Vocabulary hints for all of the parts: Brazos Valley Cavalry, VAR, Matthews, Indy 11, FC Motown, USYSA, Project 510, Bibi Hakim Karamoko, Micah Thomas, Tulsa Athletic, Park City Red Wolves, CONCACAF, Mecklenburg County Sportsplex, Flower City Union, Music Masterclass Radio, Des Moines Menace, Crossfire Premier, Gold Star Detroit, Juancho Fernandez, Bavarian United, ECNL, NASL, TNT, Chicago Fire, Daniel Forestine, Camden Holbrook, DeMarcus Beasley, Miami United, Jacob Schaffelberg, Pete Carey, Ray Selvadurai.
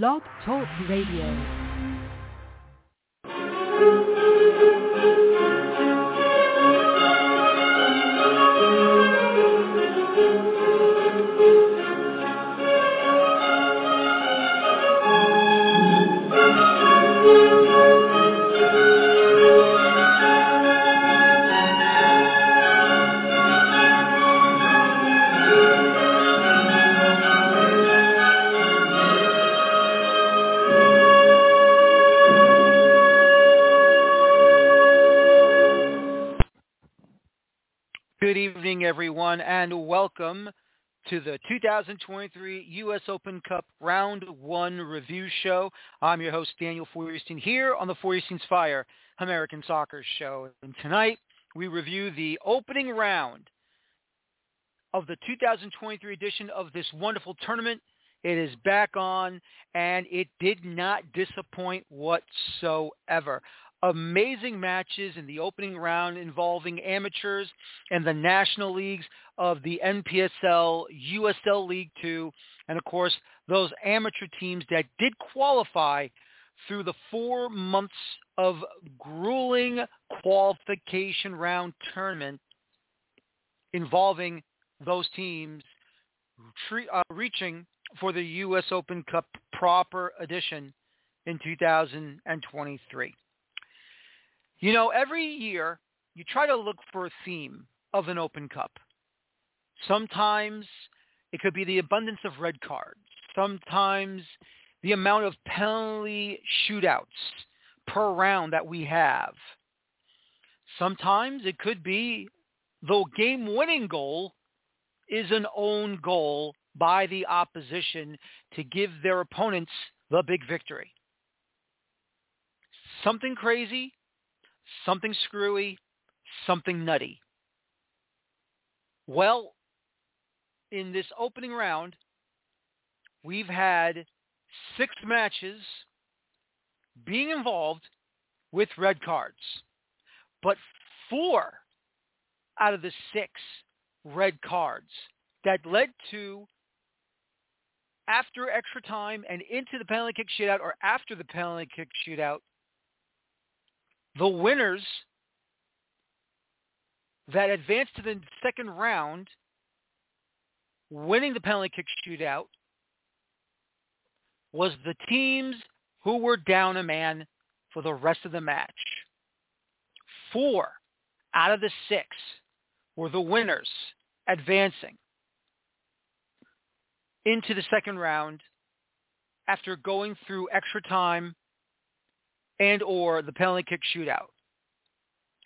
Blog Talk Radio. Everyone, and welcome to the 2023 U.S. Open Cup Round 1 Review Show. I'm your host, Daniel Forestine, here on the Forestine's Fire American Soccer Show. And tonight, we review the opening round of the 2023 edition of this wonderful tournament. It is back on, and it did not disappoint whatsoever. Amazing matches in the opening round involving amateurs and the national leagues of the NPSL, USL League 2, and of course those amateur teams that did qualify through the 4 months of grueling qualification round tournament involving those teams reaching for the U.S. Open Cup proper edition in 2023. You know, every year you try to look for a theme of an Open Cup. Sometimes it could be the abundance of red cards. Sometimes the amount of penalty shootouts per round that we have. Sometimes it could be the game-winning goal is an own goal by the opposition to give their opponents the big victory. Something crazy. Something screwy, something nutty. Well, in this opening round, we've had 6 matches being involved with red cards. But 4 out of the 6 red cards that led to, after extra time and into the penalty kick shootout or after the penalty kick shootout, the winners that advanced to the second round, winning the penalty kick shootout, was the teams who were down a man for the rest of the match. 4 out of the 6 were the winners advancing into the second round after going through extra time and or the penalty kick shootout.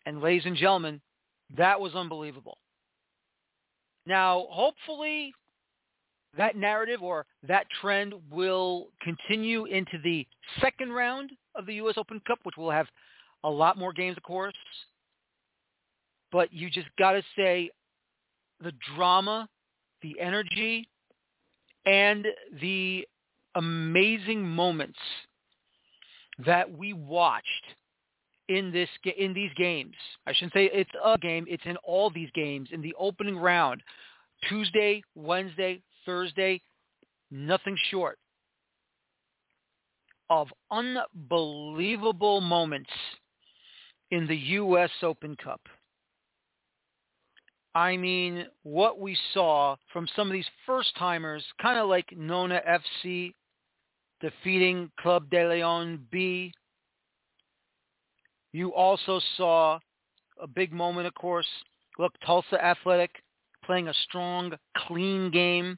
And ladies and gentlemen, that was unbelievable. Now, hopefully, that narrative or that trend will continue into the second round of the U.S. Open Cup, which will have a lot more games, of course. But you just got to say the drama, the energy, and the amazing moments that we watched in these games. I shouldn't say it's a game. It's in all these games. In the opening round, Tuesday, Wednesday, Thursday, nothing short of unbelievable moments in the U.S. Open Cup. I mean, what we saw from some of these first-timers, kind of like Nona FC, defeating Club de Leon B. You also saw a big moment, of course. Look, Tulsa Athletic playing a strong, clean game,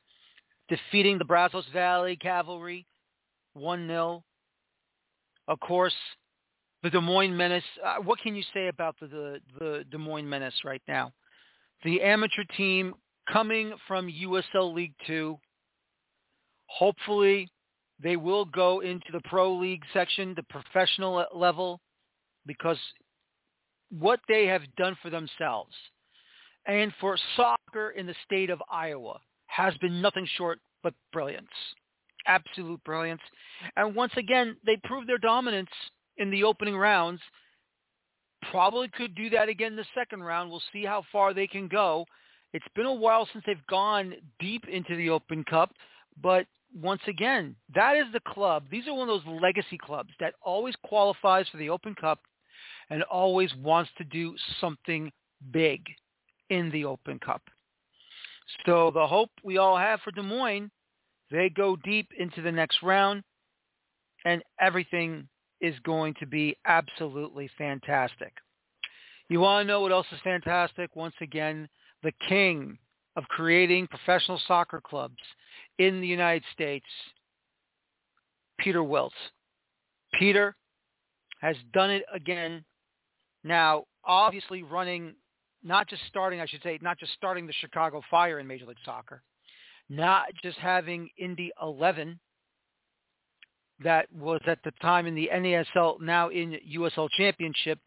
defeating the Brazos Valley Cavalry 1-0. Of course, the Des Moines Menace. What can you say about the Des Moines Menace right now? The amateur team coming from USL League 2. Hopefully they will go into the pro league section, the professional level, because what they have done for themselves and for soccer in the state of Iowa has been nothing short but brilliance, absolute brilliance. And once again, they proved their dominance in the opening rounds. Probably could do that again in the second round. We'll see how far they can go. It's been a while since they've gone deep into the Open Cup, but once again, that is the club. These are one of those legacy clubs that always qualifies for the Open Cup and always wants to do something big in the Open Cup. So the hope we all have for Des Moines, they go deep into the next round, and everything is going to be absolutely fantastic. You want to know what else is fantastic? Once again, the king of creating professional soccer clubs in the United States, Peter Wilt. Peter has done it again. Now, obviously running, not just starting the Chicago Fire in Major League Soccer, not just having Indy 11 that was at the time in the NASL, now in USL Championship,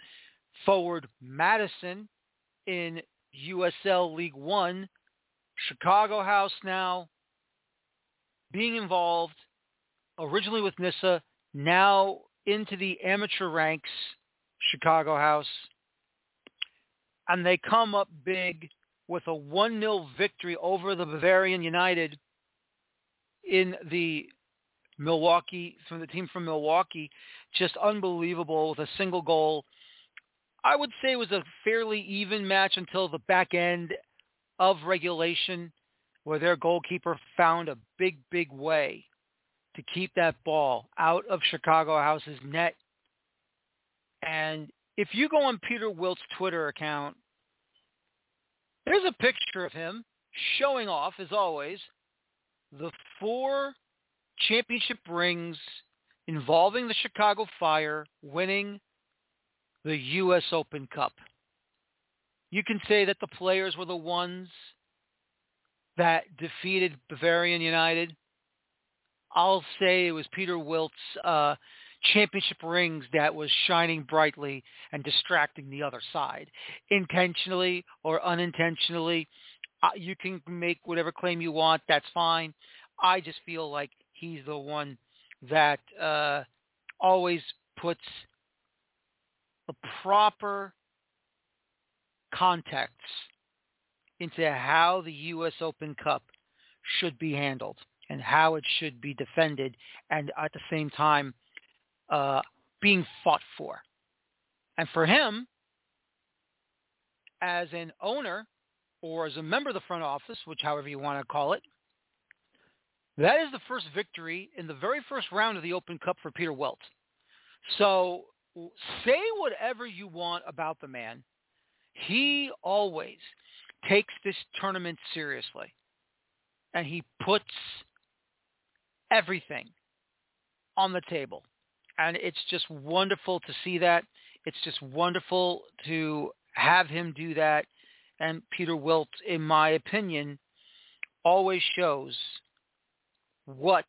Forward Madison in USL League One, Chicago House now being involved, originally with NISA, now into the amateur ranks, Chicago House. And they come up big with a 1-0 victory over the Bavarian United from the team from Milwaukee. Just unbelievable with a single goal. I would say it was a fairly even match until the back end of regulation, where their goalkeeper found a big, big way to keep that ball out of Chicago House's net. And if you go on Peter Wilt's Twitter account, there's a picture of him showing off, as always, the 4 championship rings involving the Chicago Fire winning the U.S. Open Cup. You can say that the players were the ones that defeated Bavarian United. I'll say it was Peter Wilt's championship rings that was shining brightly and distracting the other side. Intentionally or unintentionally, you can make whatever claim you want. That's fine. I just feel like he's the one that always puts the proper context into how the U.S. Open Cup should be handled and how it should be defended, and at the same time being fought for. And for him, as an owner or as a member of the front office, which however you want to call it, that is the first victory in the very first round of the Open Cup for Peter Wilt. So say whatever you want about the man. He always takes this tournament seriously, and he puts everything on the table. And it's just wonderful to see that. It's just wonderful to have him do that. And Peter Wilt, in my opinion, always shows what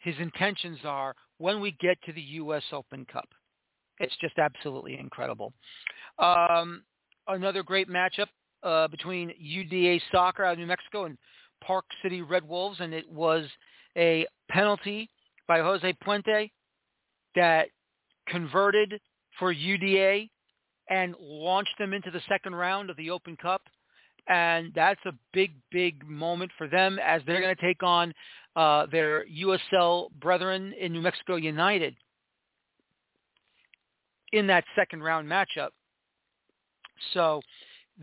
his intentions are when we get to the U.S. Open Cup. It's just absolutely incredible. Another great matchup between UDA Soccer out of New Mexico and Park City Red Wolves, and it was a penalty by Jose Puente that converted for UDA and launched them into the second round of the Open Cup. And that's a big, big moment for them as they're going to take on their USL brethren in New Mexico United in that second round matchup. So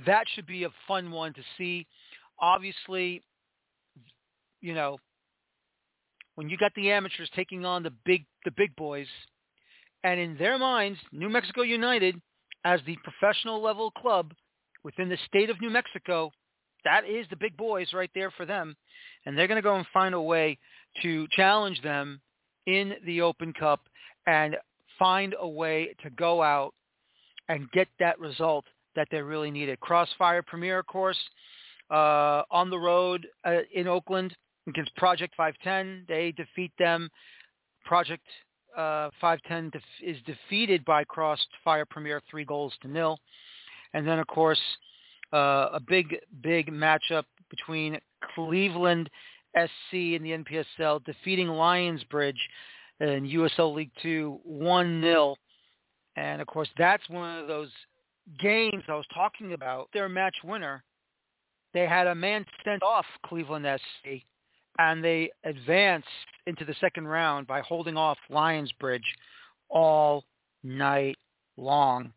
that should be a fun one to see. Obviously, you know, when you got the amateurs taking on the big boys, and in their minds, New Mexico United as the professional level club within the state of New Mexico, that is the big boys right there for them. And they're going to go and find a way to challenge them in the Open Cup and find a way to go out and get that result that they really needed. Crossfire Premier, of course, on the road in Oakland against Project 510. They defeat them. Project 510 is defeated by Crossfire Premier 3-0. And then, of course, a big, big matchup between Cleveland SC and the NPSL defeating Lionsbridge in USL League 2 1-0. And, of course, that's one of those games I was talking about. Their match winner, they had a man sent off, Cleveland SC, and they advanced into the second round by holding off Lionsbridge all night long.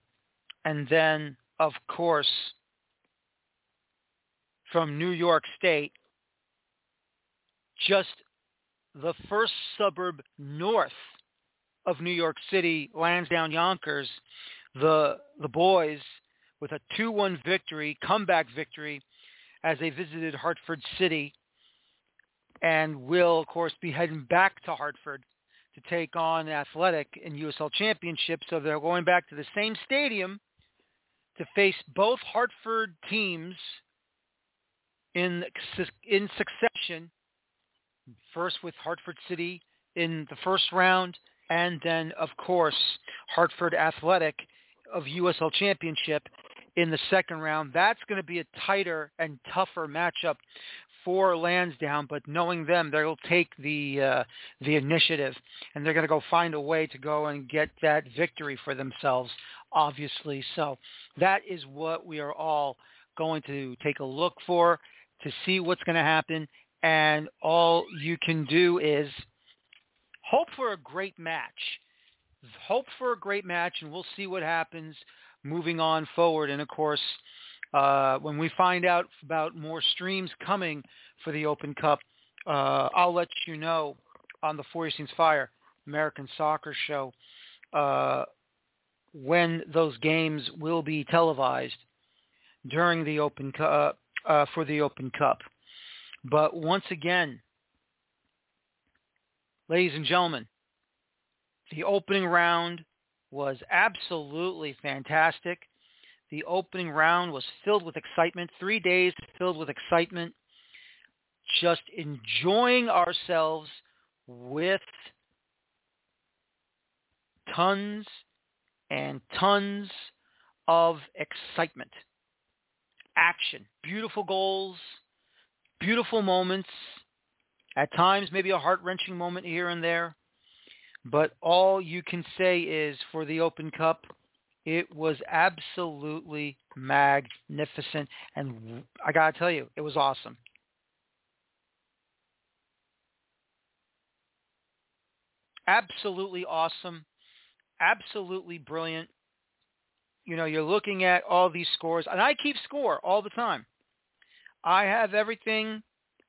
And then, of course, from New York State, just the first suburb north of New York City, Lansdowne Yonkers, the boys with a 2-1 victory, comeback victory, as they visited Hartford City, and will, of course, be heading back to Hartford to take on Athletic in USL Championship. So they're going back to the same stadium to face both Hartford teams in succession, first with Hartford City in the first round, and then, of course, Hartford Athletic of USL Championship in the second round. That's going to be a tighter and tougher matchup for Lansdowne, but knowing them, they'll take the initiative, and they're going to go find a way to go and get that victory for themselves, obviously. So that is what we are all going to take a look for, to see what's going to happen, and all you can do is hope for a great match. Hope for a great match, and we'll see what happens moving on forward. And, of course, when we find out about more streams coming for the Open Cup, I'll let you know on the For Your Scenes Fire American Soccer Show when those games will be televised during the Open Cup, for the Open Cup. But once again, ladies and gentlemen, the opening round was absolutely fantastic. The opening round was filled with excitement. 3 days filled with excitement. Just enjoying ourselves with tons and tons of excitement. Action. Beautiful goals. Beautiful moments. At times, maybe a heart-wrenching moment here and there. But all you can say is, for the Open Cup, it was absolutely magnificent. And I got to tell you, it was awesome. Absolutely awesome. Absolutely brilliant. You know, you're looking at all these scores. And I keep score all the time. I have everything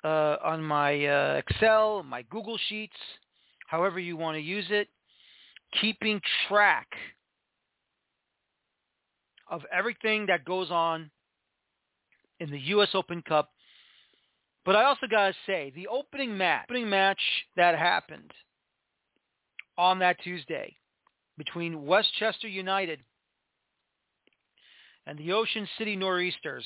on my Excel, my Google Sheets, however you want to use it, keeping track of everything that goes on in the U.S. Open Cup. But I also got to say, the opening match that happened on that Tuesday between Westchester United and the Ocean City Nor'easters,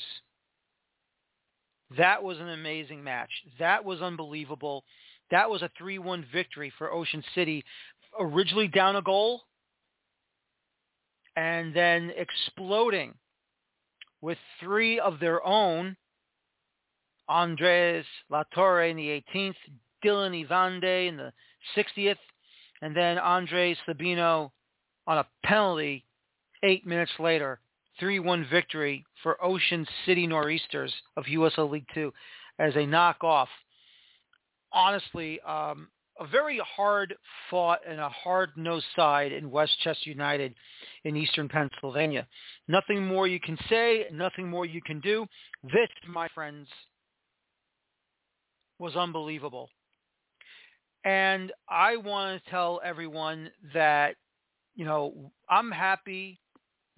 that was an amazing match. That was unbelievable. That was a 3-1 victory for Ocean City, originally down a goal, and then exploding with three of their own, Andres Latorre in the 18th, Dylan Ivande in the 60th, and then Andres Sabino on a penalty 8 minutes later. 3-1 victory for Ocean City Nor'easters of USL League 2 as they knock off, honestly, a very hard-fought and a hard-nosed side in Westchester United in eastern Pennsylvania. Nothing more you can say, nothing more you can do. This, my friends, was unbelievable. And I want to tell everyone that, you know, I'm happy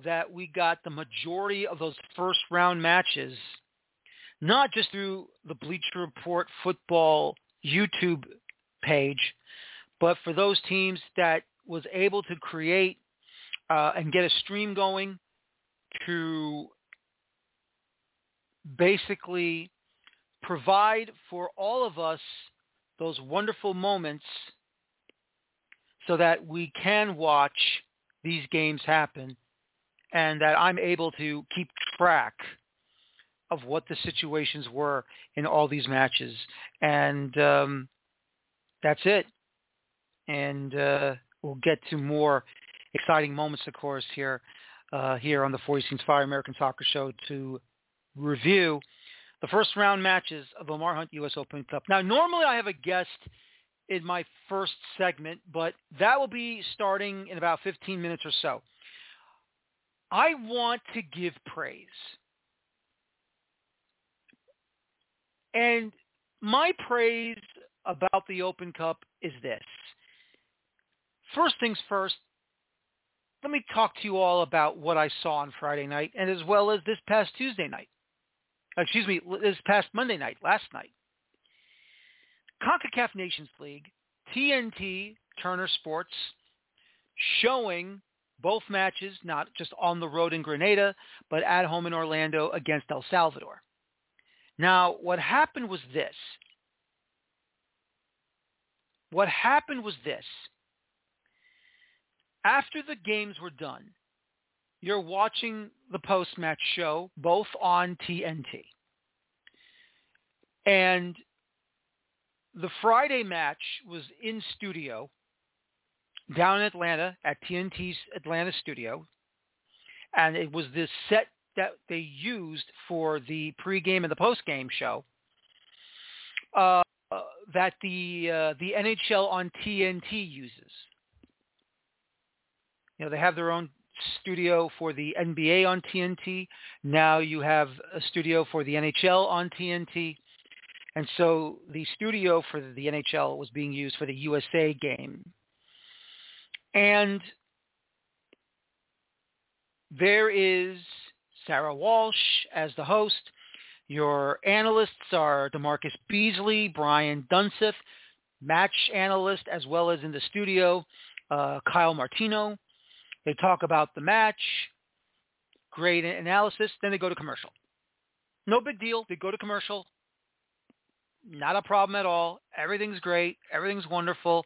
that we got the majority of those first-round matches, not just through the Bleacher Report football YouTube page, but for those teams that was able to create and get a stream going to basically provide for all of us those wonderful moments so that we can watch these games happen, and that I'm able to keep track of what the situations were in all these matches. And that's it. And we'll get to more exciting moments, of course, here on the For Your Scenes Fire American Soccer Show to review the first round matches of Lamar Hunt U.S. Open Cup. Now, normally I have a guest in my first segment, but that will be starting in about 15 minutes or so. I want to give praise. And my praise about the Open Cup is this. First things first, let me talk to you all about what I saw on Friday night and as well as this past Tuesday night. Excuse me, this past Monday night, last night. CONCACAF Nations League, TNT, Turner Sports, showing both matches, not just on the road in Grenada, but at home in Orlando against El Salvador. Now, what happened was this. After the games were done, you're watching the post-match show, both on TNT. And the Friday match was in studio down in Atlanta at TNT's Atlanta studio. And it was this set that they used for the pregame and the postgame show that the NHL on TNT uses. You know, they have their own studio for the NBA on TNT. Now you have a studio for the NHL on TNT. And so the studio for the NHL was being used for the USA game. And there is Sarah Walsh as the host. Your analysts are DeMarcus Beasley, Brian Dunseth, match analyst, as well as in the studio, Kyle Martino. They talk about the match, great analysis, then they go to commercial. No big deal. They go to commercial. Not a problem at all. Everything's great. Everything's wonderful.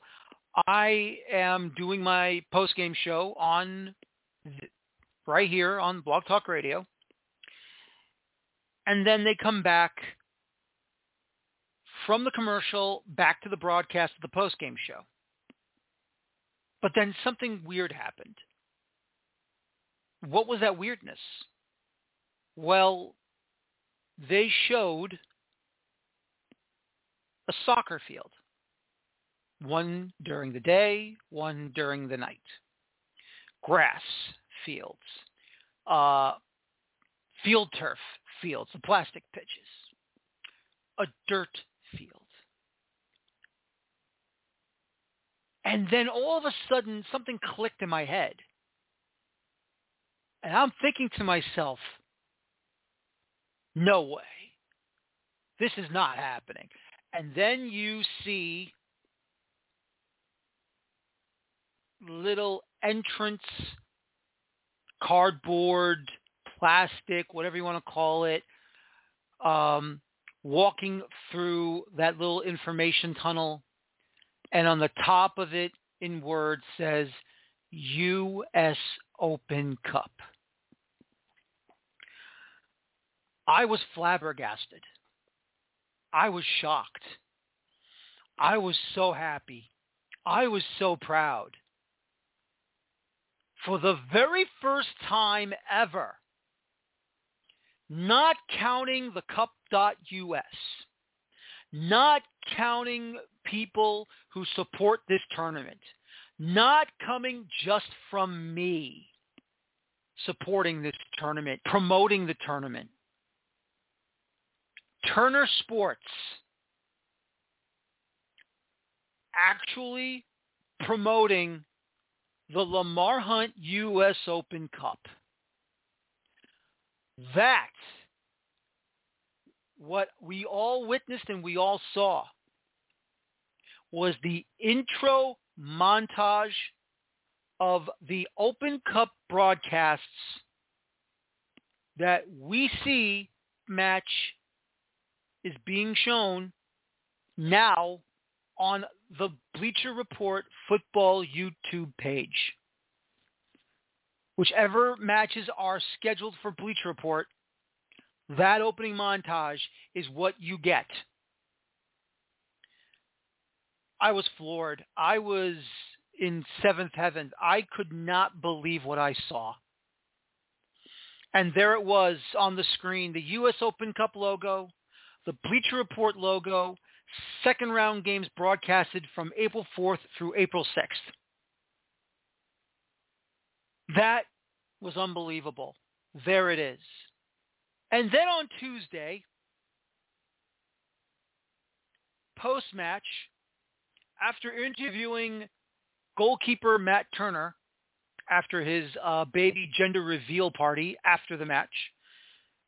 I am doing my post-game show on right here on Blog Talk Radio. And then they come back from the commercial back to the broadcast of the post-game show. But then something weird happened. What was that weirdness? Well, they showed a soccer field. One during the day, one during the night. Grass fields. Field turf fields, the plastic pitches. A dirt field. And then all of a sudden, something clicked in my head. And I'm thinking to myself, no way. This is not happening. And then you see little entrance, cardboard, plastic, whatever you want to call it, walking through that little information tunnel. And on the top of it, in words, says U.S. Open Cup. I was flabbergasted. I was shocked. I was so happy. I was so proud. For the very first time ever, not counting the cup.us, not counting people who support this tournament, not coming just from me supporting this tournament, promoting the tournament. Turner Sports actually promoting the Lamar Hunt U.S. Open Cup. That's what we all witnessed and we all saw was the intro montage of the Open Cup broadcasts that we see match is being shown now on the Bleacher Report football YouTube page. Whichever matches are scheduled for Bleacher Report, that opening montage is what you get. I was floored. I was in seventh heaven. I could not believe what I saw. And there it was on the screen, the U.S. Open Cup logo, the Bleacher Report logo, second round games broadcasted from April 4th through April 6th. That was unbelievable. There it is. And then on Tuesday, post-match, after interviewing goalkeeper Matt Turner after his baby gender reveal party after the match,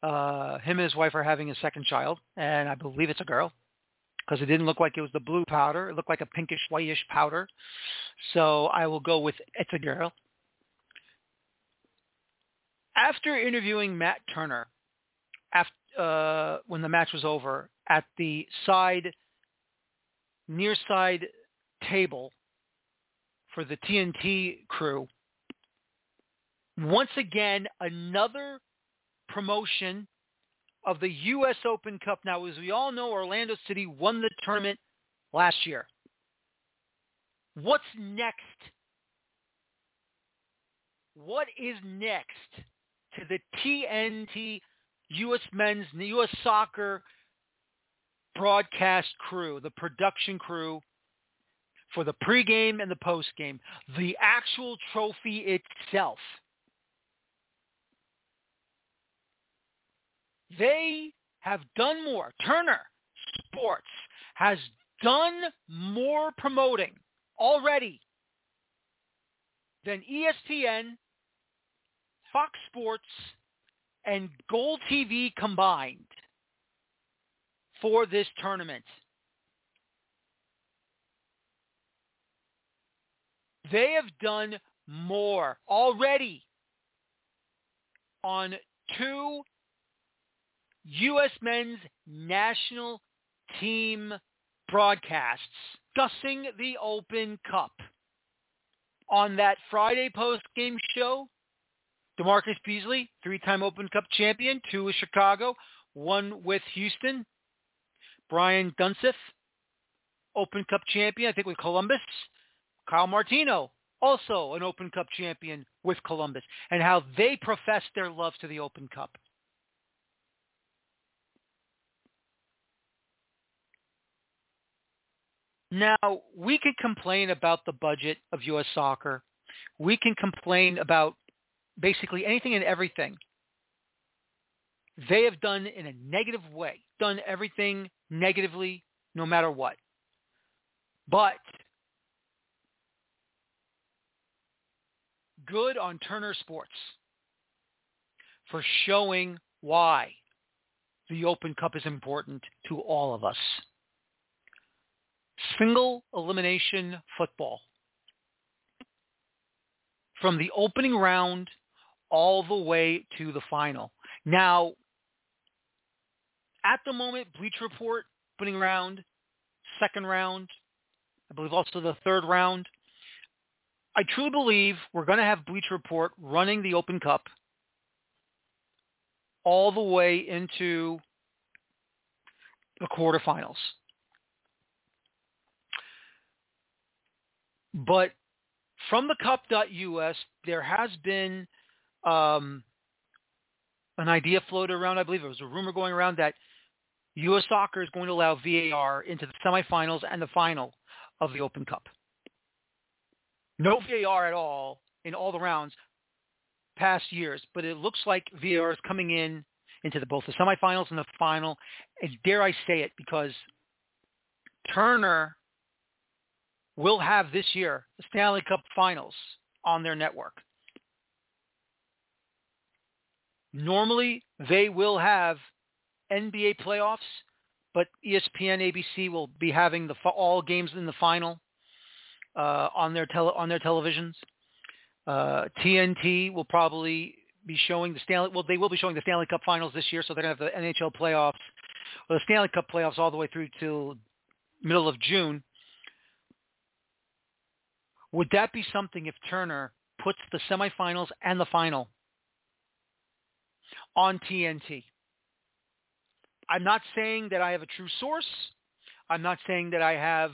him and his wife are having a second child, and I believe it's a girl because it didn't look like it was the blue powder. It looked like a pinkish, whitish powder. So I will go with it's a girl. After interviewing Matt Turner, when the match was over, at the near side table for the TNT crew, once again, another promotion of the U.S. Open Cup. Now, as we all know, Orlando City won the tournament last year. What's next? What is next to the TNT U.S. Soccer broadcast crew, the production crew for the pregame and the postgame? The actual trophy itself. They have done more. Turner Sports has done more promoting already than ESPN, Fox Sports, and Gold TV combined for this tournament. They have done more already on two U.S. men's national team broadcasts discussing the Open Cup. On that Friday post-game show, DeMarcus Beasley, three-time Open Cup champion, two with Chicago, one with Houston. Brian Dunseth, Open Cup champion, I think with Columbus. Kyle Martino, also an Open Cup champion with Columbus. And how they professed their love to the Open Cup. Now, we can complain about the budget of U.S. Soccer. We can complain about basically anything and everything. They have done in a negative way, done everything negatively, no matter what. But good on Turner Sports for showing why the Open Cup is important to all of us. Single elimination football. From the opening round all the way to the final. Now, at the moment, Bleacher Report, opening round, second round, I believe also the third round. I truly believe we're going to have Bleacher Report running the Open Cup all the way into the quarterfinals. But from the cup.us, there has been an idea floated around. I believe it was a rumor going around that U.S. Soccer is going to allow VAR into the semifinals and the final of the Open Cup. No VAR at all in all the rounds past years, but it looks like VAR is coming in into both the semifinals and the final. And dare I say it, because Turner will have this year the Stanley Cup Finals on their network. Normally, they will have NBA playoffs, but ESPN ABC will be having all games in the final on their televisions. TNT will probably be showing they will be showing the Stanley Cup Finals this year, so they're going to have the NHL playoffs, or the Stanley Cup playoffs all the way through till middle of June. Would that be something if Turner puts the semifinals and the final on TNT? I'm not saying that I have a true source. I'm not saying that I have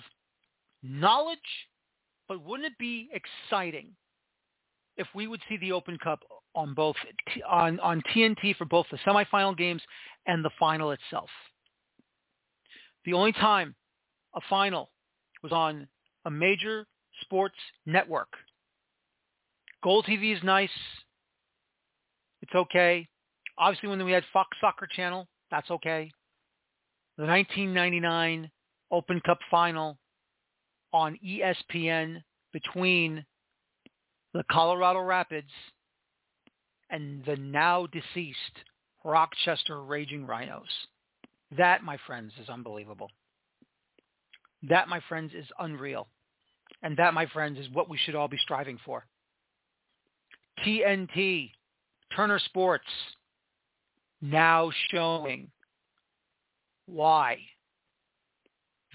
knowledge, but wouldn't it be exciting if we would see the Open Cup on both on TNT for both the semifinal games and the final itself? The only time a final was on a major sports network. Gold TV is nice. It's okay. Obviously, when we had Fox Soccer Channel, that's okay. The 1999 Open Cup Final on ESPN between the Colorado Rapids and the now deceased Rochester Raging Rhinos. That, my friends, is unbelievable. That, my friends, is unreal. And that, my friends, is what we should all be striving for. TNT, Turner Sports, now showing why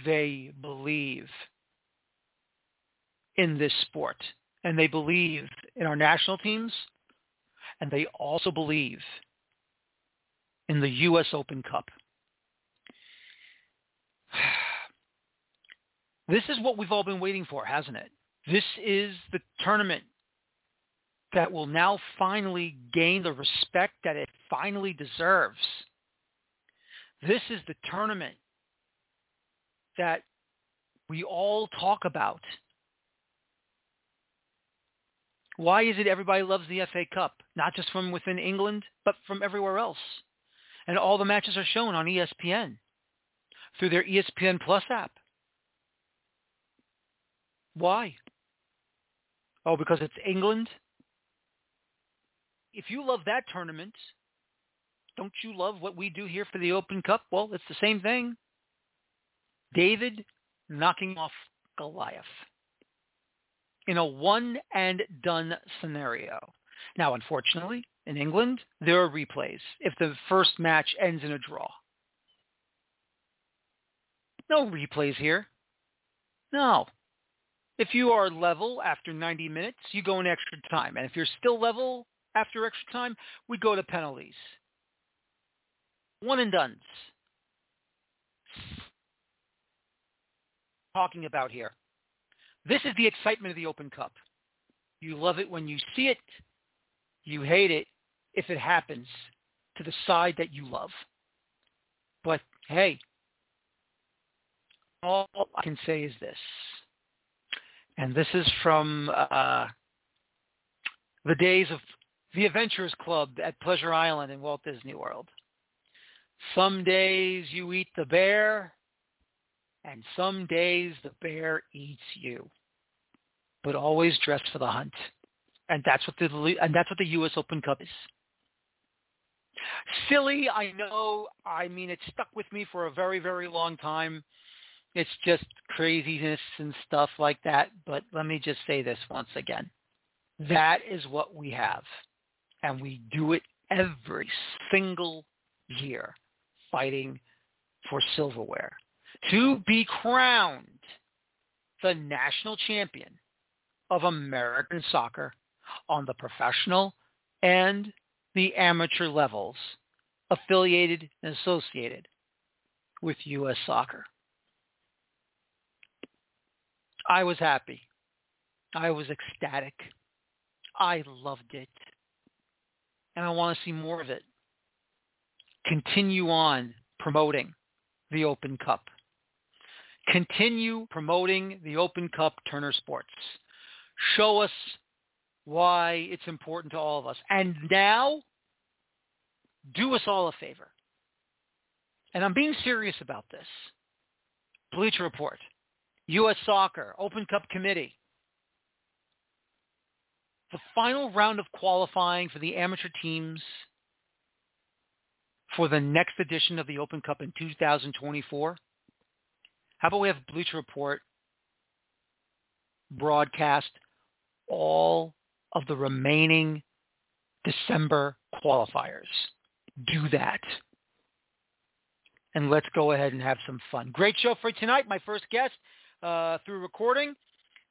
they believe in this sport. And they believe in our national teams, and they also believe in the U.S. Open Cup. This is what we've all been waiting for, hasn't it? This is the tournament that will now finally gain the respect that it finally deserves. This is the tournament that we all talk about. Why is it everybody loves the FA Cup, not just from within England, but from everywhere else? And all the matches are shown on ESPN through their ESPN Plus app. Why? Oh, because it's England? If you love that tournament, don't you love what we do here for the Open Cup? Well, it's the same thing. David knocking off Goliath in a one-and-done scenario. Now, unfortunately, in England, there are replays if the first match ends in a draw. No replays here. No. If you are level after 90 minutes, you go in extra time. And if you're still level after extra time, we go to penalties. One and done's. Talking about here. This is the excitement of the Open Cup. You love it when you see it. You hate it if it happens to the side that you love. But hey, all I can say is this. And this is from the days of the Adventurers Club at Pleasure Island in Walt Disney World. Some days you eat the bear, and some days the bear eats you. But always dress for the hunt. And that's what the U.S. Open Cup is. Silly, I know. I mean, it stuck with me for a very, very long time. It's just craziness and stuff like that. But let me just say this once again. That is what we have. And we do it every single year, fighting for silverware to be crowned the national champion of American soccer on the professional and the amateur levels, affiliated and associated with U.S. soccer. I was happy. I was ecstatic. I loved it. And I want to see more of it. Continue on promoting the Open Cup. Continue promoting the Open Cup, Turner Sports. Show us why it's important to all of us. And now, do us all a favor. And I'm being serious about this. Bleacher Report. U.S. Soccer, Open Cup Committee. The final round of qualifying for the amateur teams for the next edition of the Open Cup in 2024. How about we have Bleacher Report broadcast all of the remaining December qualifiers? Do that. And let's go ahead and have some fun. Great show for tonight. My first guest through recording,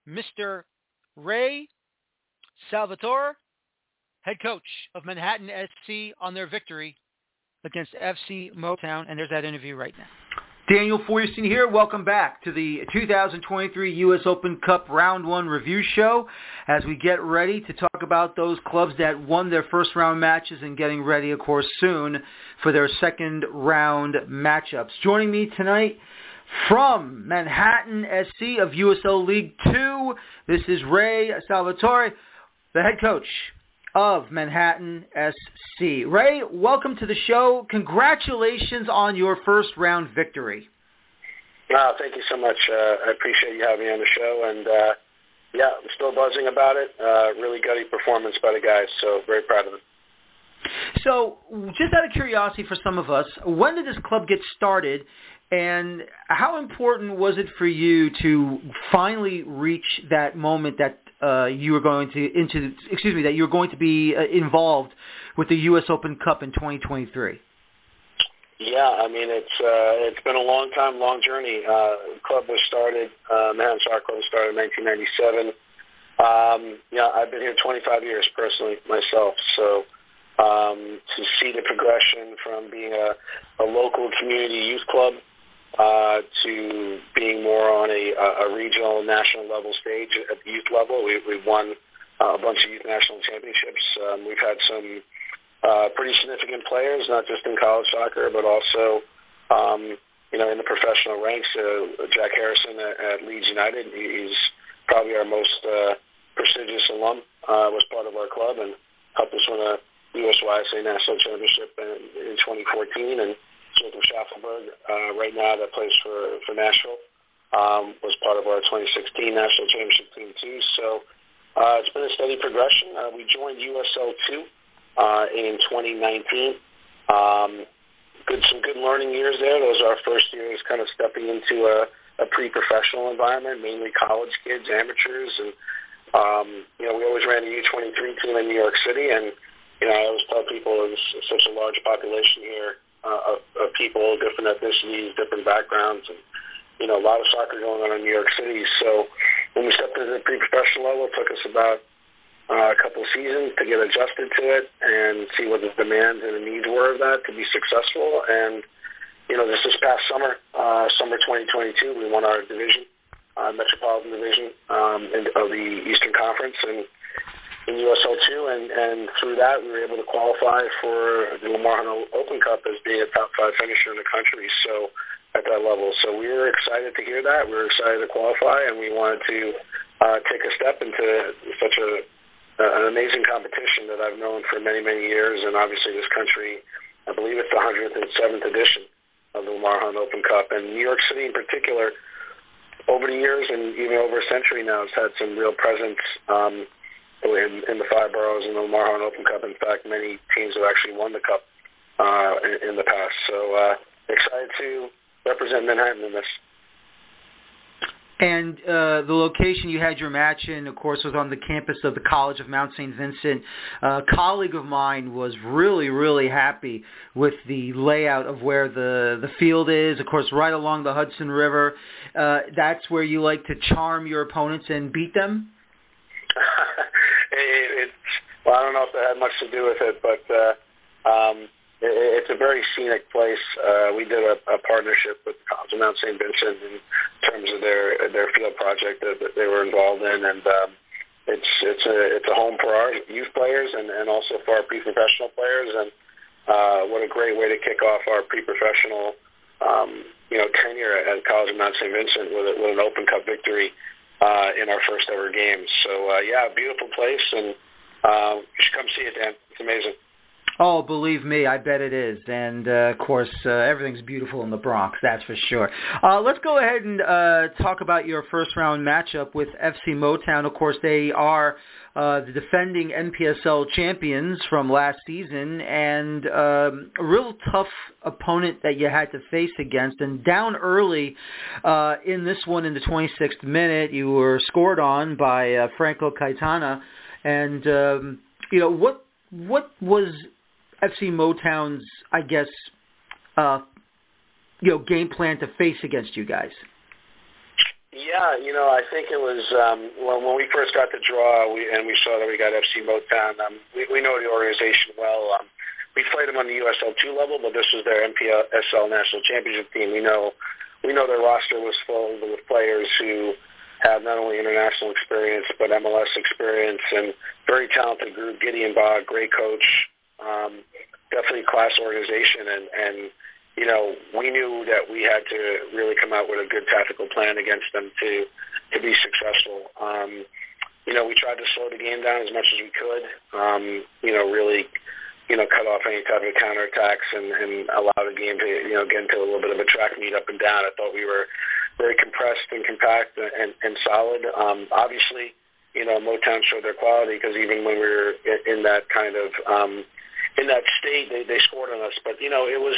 Mr. Ray Selvadurai, head coach of Manhattan SC, on their victory against FC Motown. And there's that interview right now. Daniel Forestine here. Welcome back to the 2023 U.S. Open Cup Round 1 Review Show as we get ready to talk about those clubs that won their first round matches and getting ready, of course, soon for their second round matchups. Joining me tonight From Manhattan SC of USL League 2, this is Ray Selvadurai, the head coach of Manhattan SC. Ray, welcome to the show. Congratulations on your first-round victory. Wow, thank you so much. I appreciate you having me on the show. And, yeah, I'm still buzzing about it. Really gutty performance by the guys, so very proud of them. So just out of curiosity for some of us, when did this club get started, and how important was it for you to finally reach that moment that you were going to be involved with the U.S. Open Cup in 2023? Yeah, I mean it's been a long time, long journey. The club was started, Manhattan Soccer Club was started in 1997. Yeah, I've been here 25 years personally myself, so. To see the progression from being a local community youth club to being more on a regional, national level stage at the youth level. We've won a bunch of youth national championships. We've had some pretty significant players, not just in college soccer, but also in the professional ranks. Jack Harrison at Leeds United, he's probably our most prestigious alum, was part of our club and helped us win a USYSA National Championship in 2014, and Jacob Schaffelberg, right now that plays for Nashville, was part of our 2016 National Championship team too. So it's been a steady progression. We joined USL 2 in 2019. Some good learning years there. Those are our first years kind of stepping into a pre-professional environment, mainly college kids, amateurs, and we always ran a U23 team in New York City, and I always tell people there's such a large population here of people, different ethnicities, different backgrounds, and, a lot of soccer going on in New York City. So when we stepped into the pre-professional level, it took us about a couple of seasons to get adjusted to it and see what the demands and the needs were of that to be successful. And, this past summer, summer 2022, we won our division, Metropolitan Division of the Eastern Conference, and in USL 2, and through that we were able to qualify for the Manhattan Open Cup as being a top five finisher in the country, so at that level. So we were excited to hear that. We were excited to qualify, and we wanted to take a step into such an amazing competition that I've known for many, many years, and obviously this country, I believe it's the 107th edition of the Manhattan Open Cup, and New York City in particular, over the years and even over a century now, has had some real presence in the five boroughs in the Manhattan Open Cup. In fact, many teams have actually won the cup in the past. So excited to represent Manhattan in this. And the location you had your match in, of course, was on the campus of the College of Mount St. Vincent. A colleague of mine was really, really happy with the layout of where the field is, of course, right along the Hudson River. That's where you like to charm your opponents and beat them? Well, I don't know if that had much to do with it, but it's a very scenic place. We did a partnership with the College of Mount St. Vincent in terms of their field project that they were involved in, and it's a home for our youth players and also for our pre-professional players. And what a great way to kick off our pre-professional tenure at College of Mount St. Vincent with an Open Cup victory in our first ever game. So yeah, beautiful place, and you should come see it, Dan. It's amazing. Oh, believe me, I bet it is. And, of course, everything's beautiful in the Bronx, that's for sure. Let's go ahead and talk about your first-round matchup with FC Motown. Of course, they are the defending NPSL champions from last season, and a real tough opponent that you had to face against. And down early in this one in the 26th minute, you were scored on by Franco Caetana. And, what was FC Motown's, I guess, game plan to face against you guys? Yeah, I think it was when we first got the draw, we saw that we got FC Motown. We know the organization well. We played them on the USL 2 level, but this was their NPSL National Championship team. We know their roster was filled with players who have not only international experience but MLS experience, and very talented group. Gideon Bogg, great coach, definitely class organization, and you know, we knew that we had to really come out with a good tactical plan against them to be successful. You know, we tried to slow the game down as much as we could, you know, really, you know, cut off any type of counterattacks and allow the game to, you know, get into a little bit of a track meet up and down. I thought we were very compressed and compact and solid. Obviously, you know, Motown showed their quality because even when we were in that kind of in that state, they scored on us. But, you know, it was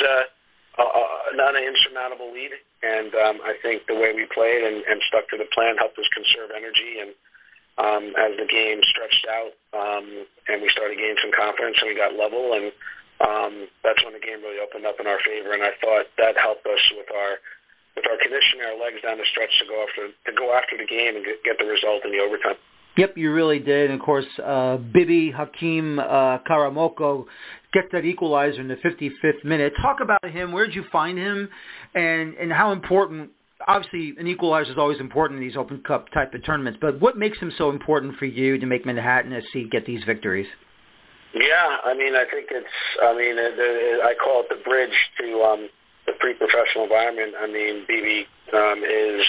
not an insurmountable lead, and I think the way we played and stuck to the plan helped us conserve energy. And as the game stretched out and we started gaining some confidence and we got level, and that's when the game really opened up in our favor. And I thought that helped us with our conditioning, our legs down the stretch to go after the game and get the result in the overtime. Yep, you really did. And, of course, Bibi Hakim Karamoko gets that equalizer in the 55th minute. Talk about him. Where did you find him, and how important? Obviously, an equalizer is always important in these Open Cup type of tournaments, but what makes him so important for you to make Manhattan SC get these victories? Yeah, I mean, I think it's, I call it the bridge to the pre-professional environment. I mean, Bibi is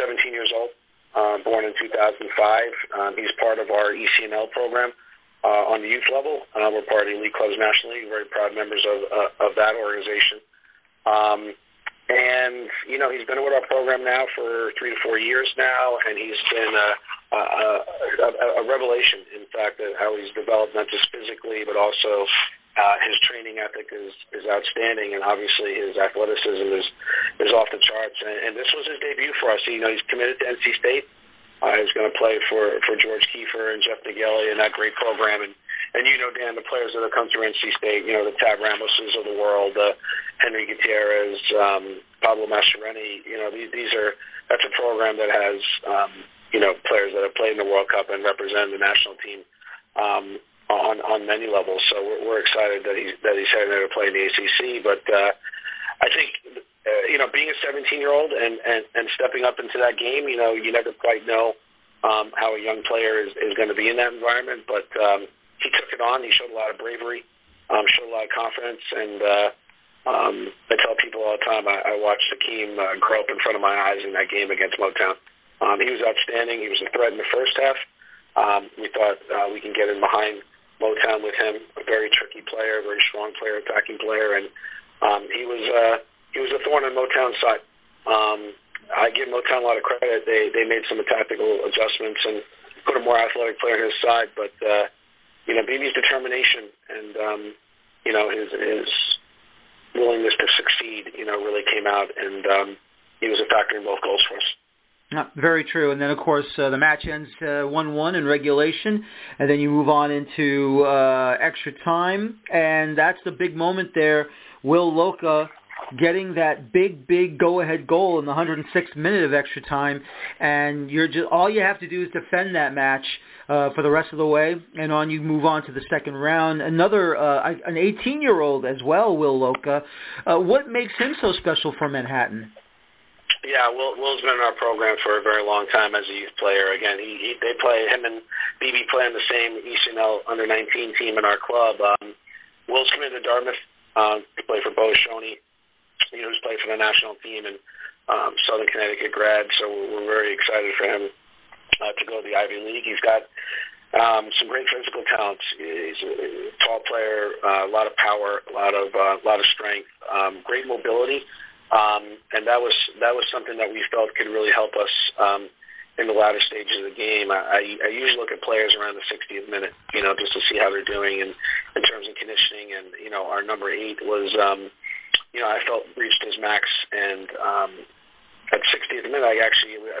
17 years old, born in 2005. He's part of our ECNL program on the youth level. We're part of elite clubs nationally. We're very proud members of that organization. And, you know, he's been with our program now for 3 to 4 years now, and he's been a revelation, in fact, how he's developed not just physically, but also his training ethic is outstanding, and obviously his athleticism is off the charts. And this was his debut for us. You know, he's committed to NC State. He's going to play for George Kiefer and Jeff DeGale and that great program. And you know, Dan, the players that have come through NC State, you know, the Tab Ramoses of the world, Henry Gutierrez, Pablo Maschereni, you know, that's a program that has, you know, players that have played in the World Cup and represented the national team on many levels. So we're excited that he's heading there to play in the ACC. But I think, you know, being a 17-year-old and stepping up into that game, you know, you never quite know how a young player is going to be in that environment. But he took it on. He showed a lot of bravery, showed a lot of confidence, and I tell people all the time, I watched Hakim grow up in front of my eyes in that game against Motown. He was outstanding. He was a threat in the first half. We thought we can get in behind Motown with him, a very tricky player, very strong player, attacking player, and he was a thorn in Motown's side. I give Motown a lot of credit. They made some tactical adjustments and put a more athletic player on his side, but you know, Bibi's determination and, you know, his willingness to succeed, you know, really came out, and he was a factor in both goals for us. Yeah, very true. And then, of course, the match ends 1-1 in regulation, and then you move on into extra time, and that's the big moment there. Will Luoka getting that big go-ahead goal in the 106th minute of extra time, and all you have to do is defend that match for the rest of the way, and on you move on to the second round. Another an 18-year-old as well, Will Luoka. What makes him so special for Manhattan? Yeah, Will's been in our program for a very long time as a youth player. Again, him and BB play on the same ECNL under-19 team in our club. Will's committed to Dartmouth to play for Bo Shoney, you know, who's played for the national team, and Southern Connecticut grad, so we're very excited for him to go to the Ivy League. He's got some great physical talents. He's a tall player, a lot of power, a lot of strength, great mobility, and that was something that we felt could really help us in the latter stages of the game. I usually look at players around the 60th minute, you know, just to see how they're doing in terms of conditioning, and, you know, our number 8 was you know, I felt reached his max, and at 60th minute, I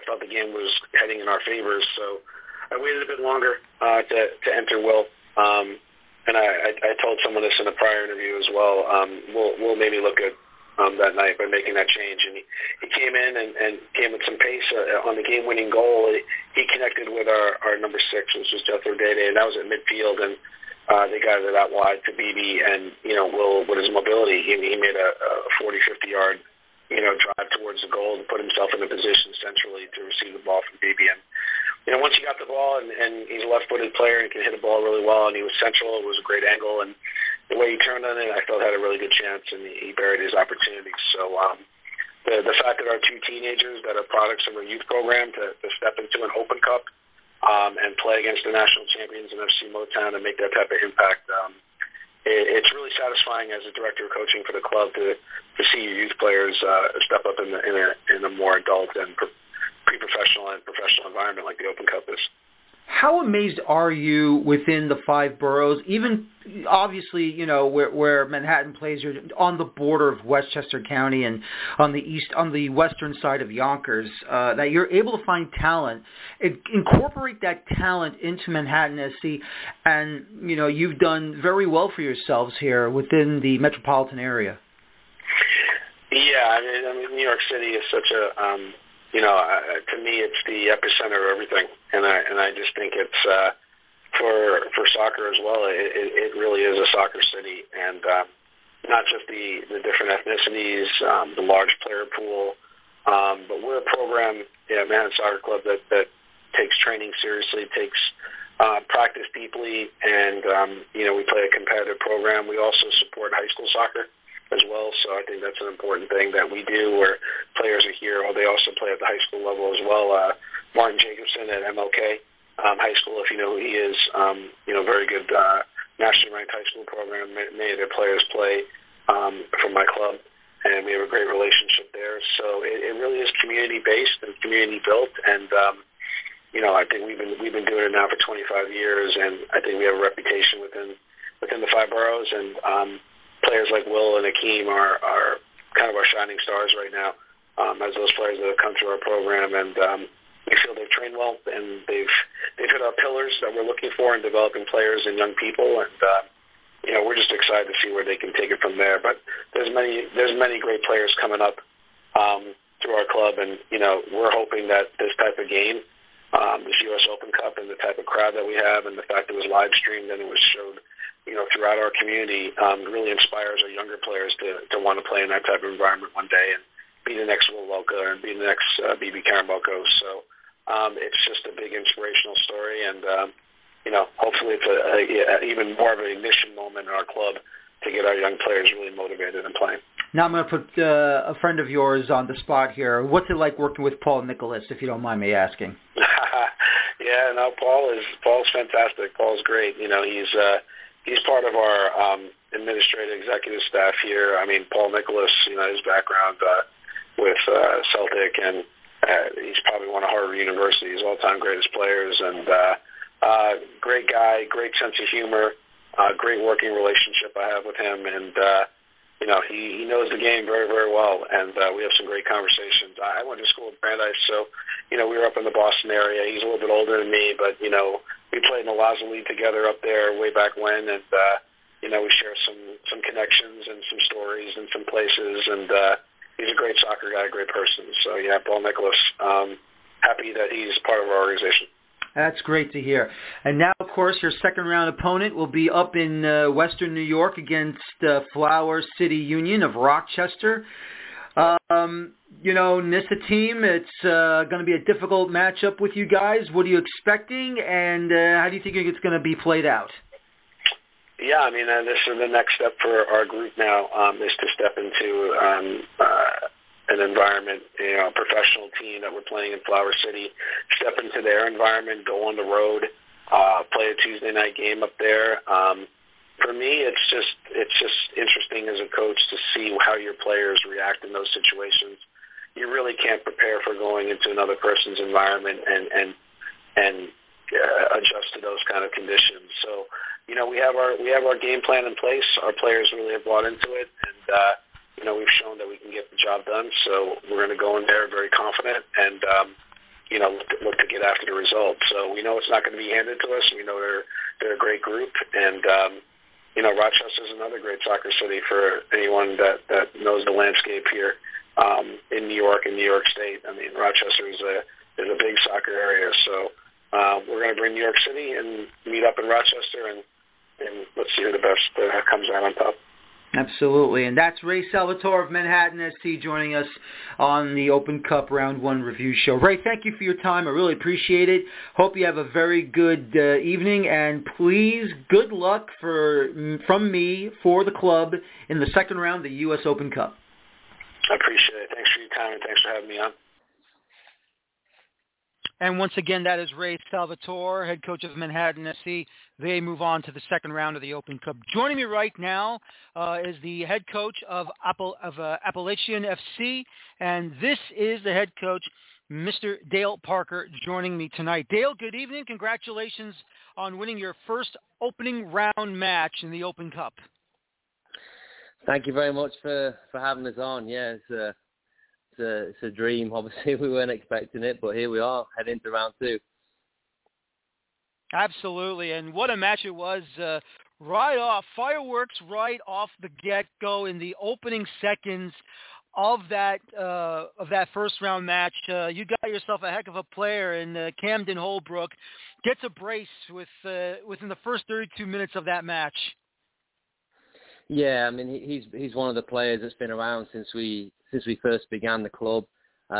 felt the game was heading in our favor, so I waited a bit longer to enter Will, and I told someone this in a prior interview as well. Will made me look good that night by making that change, and he came in and came with some pace on the game-winning goal. He connected with our number 6, which was Jethro Day, and that was at midfield, and they got it out wide to BB, and, you know, Will, with his mobility, he made a 40, 50-yard, you know, drive towards the goal to put himself in a position centrally to receive the ball from BB. And, you know, once he got the ball, and he's a left-footed player and can hit a ball really well, and he was central, it was a great angle, and the way he turned on it, I thought had a really good chance, and he buried his opportunity. So the fact that our two teenagers that are products of our youth program to step into an Open Cup and play against the national champions in FC Motown and make that type of impact, it's really satisfying as a director of coaching for the club to see your youth players step up in a more adult and pre-professional and professional environment like the Open Cup is. How amazed are you within the five boroughs, even obviously, you know, where Manhattan plays, you're on the border of Westchester County and on the western side of Yonkers, that you're able to find talent, incorporate that talent into Manhattan SC, and, you know, you've done very well for yourselves here within the metropolitan area? Yeah, I mean New York City is such a... you know, to me, it's the epicenter of everything, and I just think it's for soccer as well. It really is a soccer city, and not just the different ethnicities, the large player pool, but we're a program, Manhattan Soccer Club, that takes training seriously, takes practice deeply, and we play a competitive program. We also support high school soccer as well, so I think that's an important thing that we do, where players are here, or they also play at the high school level as well. Martin Jacobson at MLK High School, if you know who he is, very good nationally ranked high school program. Many of their players play from my club, and we have a great relationship there. So it really is community based and community built, and I think we've been doing it now for 25 years, and I think we have a reputation within the five boroughs, and players like Will and Hakim are kind of our shining stars right now, as those players that have come through our program, and we feel they've trained well, and they've hit our pillars that we're looking for in developing players and young people, and we're just excited to see where they can take it from there. But there's many great players coming up through our club, and we're hoping that this type of game, this U.S. Open Cup, and the type of crowd that we have, and the fact it was live streamed and it was showed throughout our community, really inspires our younger players to want to play in that type of environment one day and be the next Will Luoka and be the next Bibi Hakim. So it's just a big inspirational story, and, hopefully it's even more of an ignition moment in our club to get our young players really motivated and playing. Now I'm going to put a friend of yours on the spot here. What's it like working with Paul Nicholas, if you don't mind me asking? Yeah, no, Paul's fantastic. Paul's great. He's part of our administrative executive staff here. I mean, Paul Nicholas, his background with Celtic, and he's probably one of Harvard University's all-time greatest players, and great guy, great sense of humor, great working relationship I have with him, and, he knows the game very, very well, and we have some great conversations. I went to school in Brandeis, so, we were up in the Boston area. He's a little bit older than me, but, we played in the Laza League together up there way back when, and, we share some connections and some stories and some places, and he's a great soccer guy, a great person. So, yeah, Paul Nicholas, happy that he's part of our organization. That's great to hear. And now, of course, your second-round opponent will be up in Western New York against Flower City Union of Rochester. NISA team, it's going to be a difficult matchup with you guys. What are you expecting, and how do you think it's going to be played out? Yeah, this is the next step for our group now, is to step into an environment, a professional team that we're playing in Flower City, step into their environment, go on the road, play a Tuesday night game up there. For me, it's just interesting as a coach to see how your players react in those situations. You really can't prepare for going into another person's environment and adjust to those kind of conditions. So, we have our game plan in place. Our players really have bought into it, and we've shown that we can get the job done, so we're going to go in there very confident and, look to get after the result. So we know it's not going to be handed to us. We know they're a great group, and, Rochester's another great soccer city for anyone that knows the landscape here in New York and New York State. Rochester is a big soccer area, so we're going to bring New York City and meet up in Rochester, and let's see who the best comes out on top. Absolutely, and that's Ray Selvadurai of Manhattan SC joining us on the Open Cup Round 1 Review Show. Ray, thank you for your time. I really appreciate it. Hope you have a very good evening, and please, good luck from me for the club in the second round of the U.S. Open Cup. I appreciate it. Thanks for your time, and thanks for having me on. And once again, that is Ray Selvadurai, head coach of Manhattan SC. They move on to the second round of the Open Cup. Joining me right now is the head coach of Appalachian FC, and this is the head coach, Mr. Dale Parker, joining me tonight. Dale, good evening. Congratulations on winning your first opening round match in the Open Cup. Thank you very much for having us on. Yeah, it's a dream. Obviously, we weren't expecting it, but here we are, heading to round two. Absolutely, and what a match it was. Fireworks right off the get-go in the opening seconds of that first-round match. You got yourself a heck of a player in Camden Holbrook. Gets a brace within the first 32 minutes of that match. Yeah, I mean, he's one of the players that's been around since we first began the club. He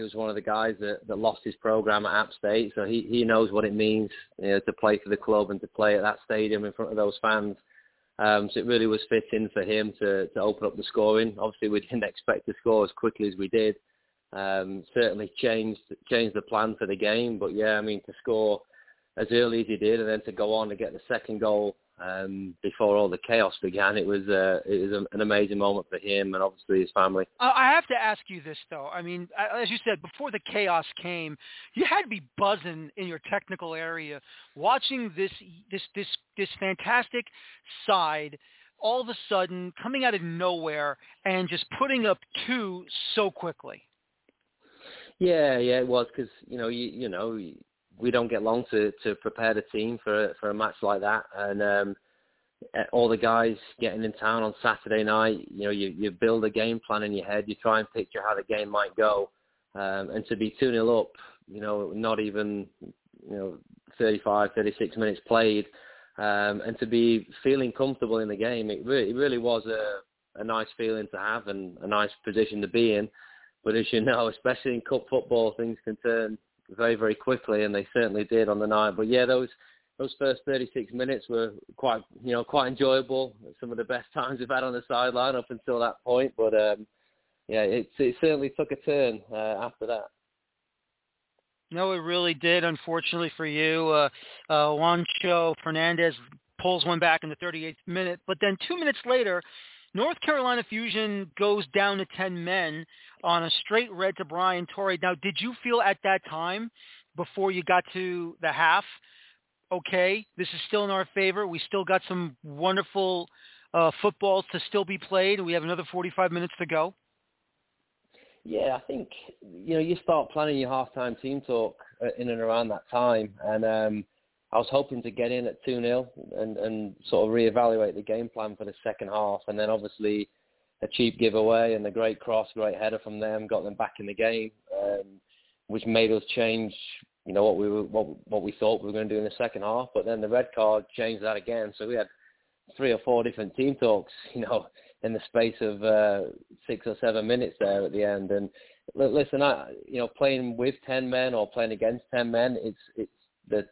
was one of the guys that lost his program at App State, so he knows what it means, you know, to play for the club and to play at that stadium in front of those fans. So it really was fitting for him to open up the scoring. Obviously, we didn't expect to score as quickly as we did. Certainly changed the plan for the game, but yeah, I mean, to score as early as he did and then to go on and get the second goal before all the chaos began, it was an amazing moment for him and obviously his family. I have to ask you this, though. I mean, as you said, before the chaos came, you had to be buzzing in your technical area, watching this fantastic side all of a sudden coming out of nowhere and just putting up two so quickly. Yeah, it was because we don't get long to prepare the team for a match like that, and all the guys getting in town on Saturday night, you build a game plan in your head, you try and picture how the game might go, and to be 2-0 up, not even 35, 36 minutes played, and to be feeling comfortable in the game, it really was a nice feeling to have and a nice position to be in. But as you know, especially in cup football, things can turn very, very quickly, and they certainly did on the night. But yeah, those first 36 minutes were quite enjoyable. Some of the best times we've had on the sideline up until that point. But it certainly took a turn after that. No, it really did. Unfortunately for you, Juancho Fernandez pulls one back in the 38th minute, but then 2 minutes later, North Carolina Fusion goes down to 10 men on a straight red to Brian Torrey. Now, did you feel at that time, before you got to the half, okay, this is still in our favor, we still got some wonderful footballs to still be played, and we have another 45 minutes to go? Yeah, I think, you start planning your halftime team talk in and around that time, and I was hoping to get in at 2-0 and sort of reevaluate the game plan for the second half. And then obviously a cheap giveaway and a great cross, great header from them got them back in the game, which made us change, what we thought we were going to do in the second half. But then the red card changed that again. So we had 3 or 4 different team talks, in the space of 6 or 7 minutes there at the end. And listen, I playing with 10 men or playing against 10 men, it's the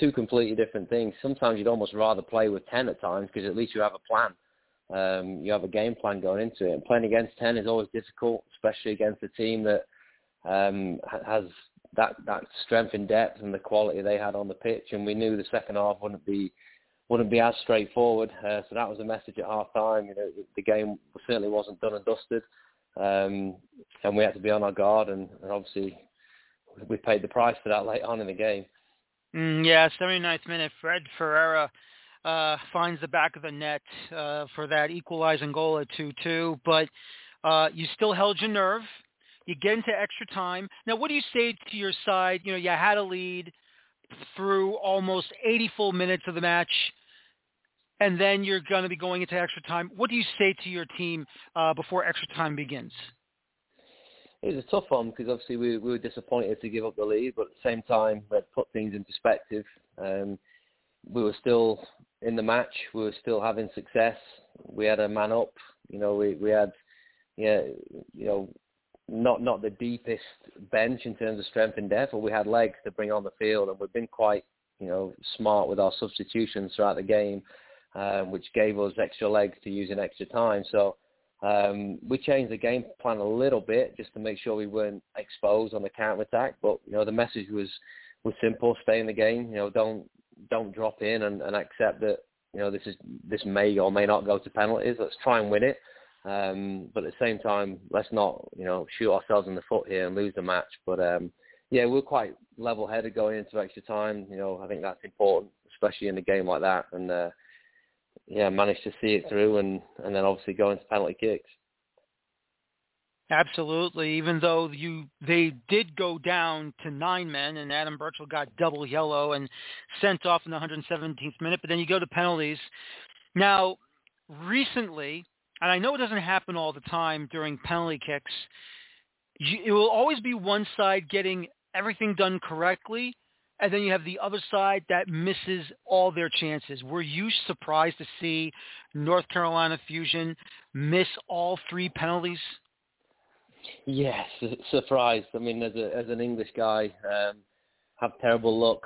two completely different things. Sometimes you'd almost rather play with 10 at times because at least you have a plan. You have a game plan going into it. And playing against 10 is always difficult, especially against a team that has that strength and depth and the quality they had on the pitch. And we knew the second half wouldn't be as straightforward. So that was the message at half time. The game certainly wasn't done and dusted, and we had to be on our guard. And obviously, we paid the price for that late on in the game. Yeah, 79th minute, Fred Ferreira finds the back of the net for that equalizing goal at 2-2, but you still held your nerve. You get into extra time. Now, what do you say to your side? You had a lead through almost 80 full minutes of the match, and then you're going to be going into extra time. What do you say to your team before extra time begins? It was a tough one because obviously we were disappointed to give up the lead, but at the same time, we had put things in perspective. we were still in the match. We were still having success. We had a man up. You know, we had, you know, not the deepest bench in terms of strength and depth, but we had legs to bring on the field, and we've been quite, you know, smart with our substitutions throughout the game, which gave us extra legs to use in extra time. So we changed the game plan a little bit just to make sure we weren't exposed on the counter-attack. But, you know, the message was simple: stay in the game. You know, don't drop in and accept that, you know, this may or may not go to penalties. Let's try and win it. But at the same time, let's not, you know, shoot ourselves in the foot here and lose the match. But, yeah, we're quite level-headed going into extra time. You know, I think that's important, especially in a game like that. And, yeah, managed to see it through and then obviously go into penalty kicks. Absolutely. Even though they did go down to 9 men, and Adam Birchall got double yellow and sent off in the 117th minute, but then you go to penalties. Now, recently, and I know it doesn't happen all the time during penalty kicks, it will always be one side getting everything done correctly, and then you have the other side that misses all their chances. Were you surprised to see North Carolina Fusion miss all 3 penalties? Yes, surprised. I mean, as an English guy, have terrible luck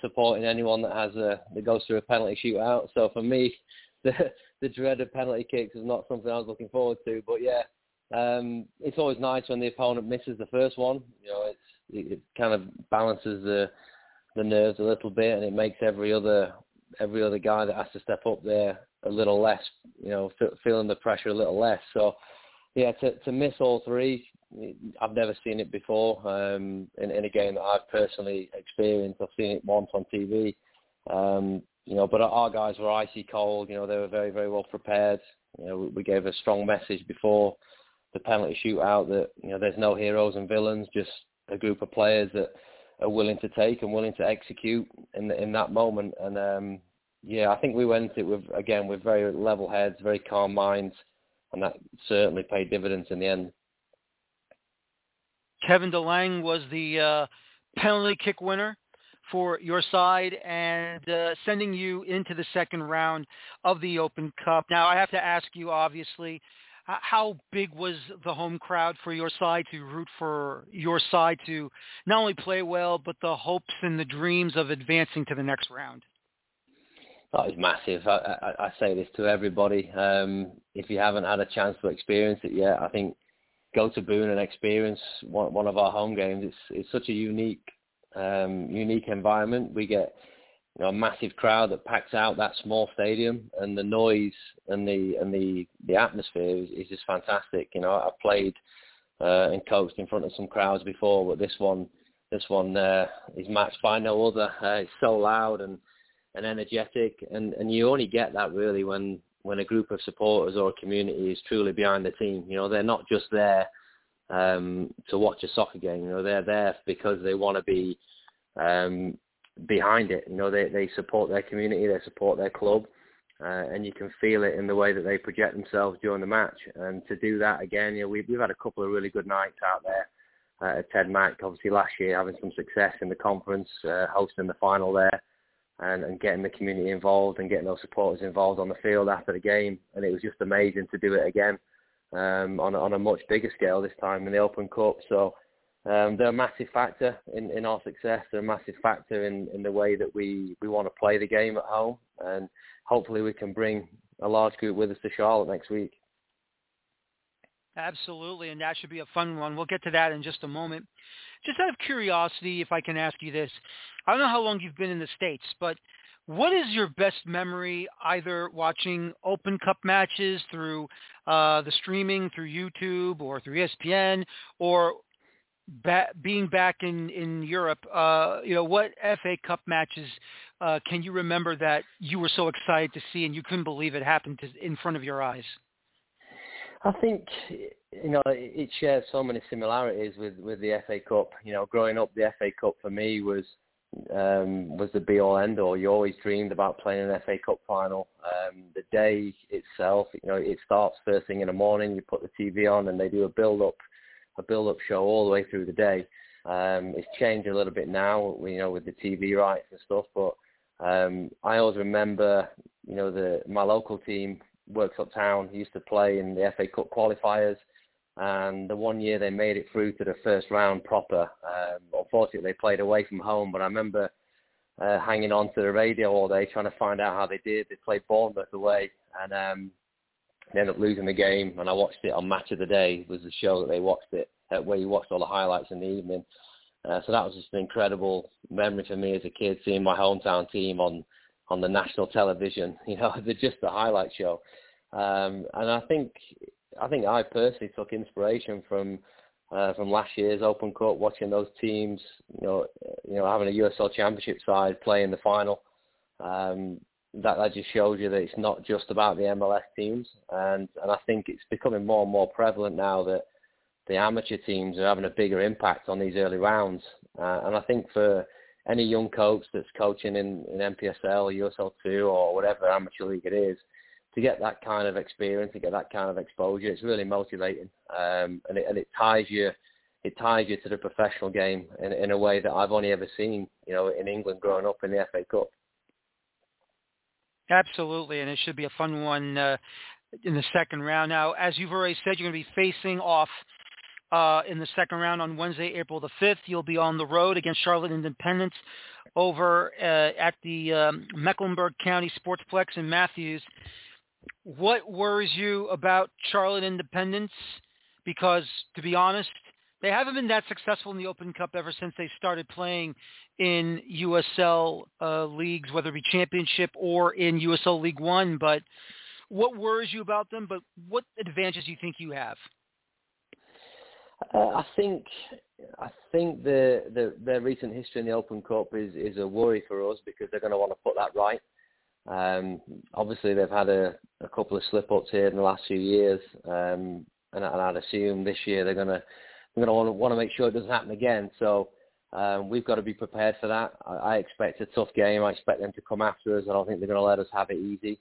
supporting anyone that goes through a penalty shootout. So for me, the dread of penalty kicks is not something I was looking forward to. But yeah, it's always nice when the opponent misses the first one. You know, it kind of balances the nerves a little bit, and it makes every other guy that has to step up there a little less, you know, feeling the pressure a little less. So yeah, to miss all 3, I've never seen it before in a game that I've personally experienced. I've seen it once on TV, you know, but our guys were icy cold. You know, they were very, very well prepared. You know, we gave a strong message before the penalty shootout that, you know, there's no heroes and villains, just a group of players that are willing to take and willing to execute in that moment. And, yeah, I think we went into it with very level heads, very calm minds, and that certainly paid dividends in the end. Kevin DeLang was the penalty kick winner for your side and sending you into the second round of the Open Cup. Now, I have to ask you, obviously, how big was the home crowd for your side to root for your side to not only play well, but the hopes and the dreams of advancing to the next round? That was massive. I say this to everybody. If you haven't had a chance to experience it yet, I think go to Boone and experience one of our home games. It's such a unique environment. We get, you know, a massive crowd that packs out that small stadium, and the noise and the atmosphere is just fantastic. You know, I've played and coached in front of some crowds before, but this one is matched by no other. It's so loud and energetic, and you only get that really when a group of supporters or a community is truly behind the team. You know, they're not just there to watch a soccer game. You know, they're there because they want to be behind it. You know, they support their community, they support their club, and you can feel it in the way that they project themselves during the match. And to do that again, you know, we've had a couple of really good nights out there at Ted Mack, obviously last year, having some success in the conference, hosting the final there, and getting the community involved and getting those supporters involved on the field after the game. And it was just amazing to do it again on a much bigger scale this time in the Open Cup. So they're a massive factor in our success. They're a massive factor in the way that we want to play the game at home. And hopefully we can bring a large group with us to Charlotte next week. Absolutely, and that should be a fun one. We'll get to that in just a moment. Just out of curiosity, if I can ask you this, I don't know how long you've been in the States, but what is your best memory either watching Open Cup matches through the streaming, through YouTube or through ESPN, or being back in Europe? You know, what FA Cup matches can you remember that you were so excited to see and you couldn't believe it happened in front of your eyes? I think, you know, it shares so many similarities with the FA Cup. You know, growing up, the FA Cup for me was the be-all, end-all. You always dreamed about playing an FA Cup final. The day itself, you know, it starts first thing in the morning. You put the TV on and they do a build-up show all the way through the day. It's changed a little bit now, you know, with the TV rights and stuff. But I always remember, you know, my local team, Works Uptown, used to play in the FA Cup qualifiers, and the one year they made it through to the first round proper. Unfortunately, they played away from home, but I remember hanging on to the radio all day trying to find out how they did. They played Bournemouth away, and they ended up losing the game, and I watched it on Match of the Day, was the show that they watched it, where you watched all the highlights in the evening. So that was just an incredible memory for me as a kid, seeing my hometown team on the national television, you know, just the highlight show. And I think I personally took inspiration from last year's Open Cup, watching those teams, you know, having a USL Championship side play in the final. That just shows you that it's not just about the MLS teams. And I think it's becoming more and more prevalent now that the amateur teams are having a bigger impact on these early rounds. And I think for any young coach that's coaching in MPSL, USL2 or whatever amateur league it is, to get that kind of experience, to get that kind of exposure, it's really motivating. And it ties you to the professional game in a way that I've only ever seen, you know, in England growing up in the FA Cup. Absolutely, and it should be a fun one in the second round. Now, as you've already said, you're going to be facing off in the second round on Wednesday, April the 5th. You'll be on the road against Charlotte Independence over at the Mecklenburg County Sportsplex in Matthews. What worries you about Charlotte Independence? Because, to be honest, they haven't been that successful in the Open Cup ever since they started playing in USL leagues, whether it be Championship or in USL League One. But what worries you about them? But what advantages do you think you have? I think their recent history in the Open Cup is a worry for us, because they're going to want to put that right. Obviously, they've had a couple of slip-ups here in the last few years, and I'd assume this year they're going to want to make sure it doesn't happen again. So we've got to be prepared for that. I expect a tough game. I expect them to come after us. I don't think they're going to let us have it easy.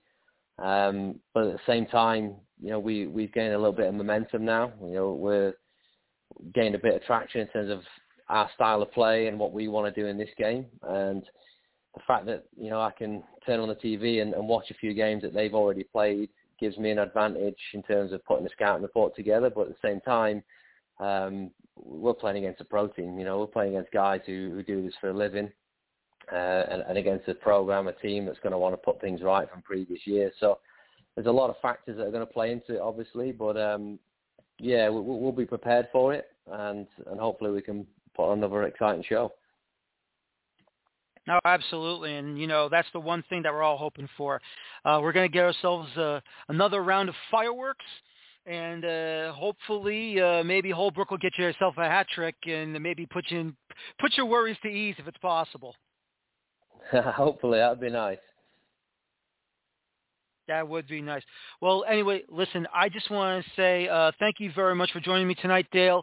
But at the same time, you know, we've gained a little bit of momentum now. You know, we're gained a bit of traction in terms of our style of play and what we want to do in this game, and the fact that, you know, I can turn on the TV and watch a few games that they've already played gives me an advantage in terms of putting the scouting report together. But at the same time, we're playing against a pro team. You know, we're playing against guys who do this for a living, and against a program, a team that's going to want to put things right from previous years. So there's a lot of factors that are going to play into it, obviously, but yeah, we'll be prepared for it, and hopefully we can put on another exciting show. No, absolutely, and, you know, that's the one thing that we're all hoping for. We're going to get ourselves another round of fireworks, and hopefully maybe Holbrook will get yourself a hat trick and maybe put your worries to ease if it's possible. Hopefully, that would be nice. That would be nice. Well, anyway, listen, I just want to say thank you very much for joining me tonight, Dale.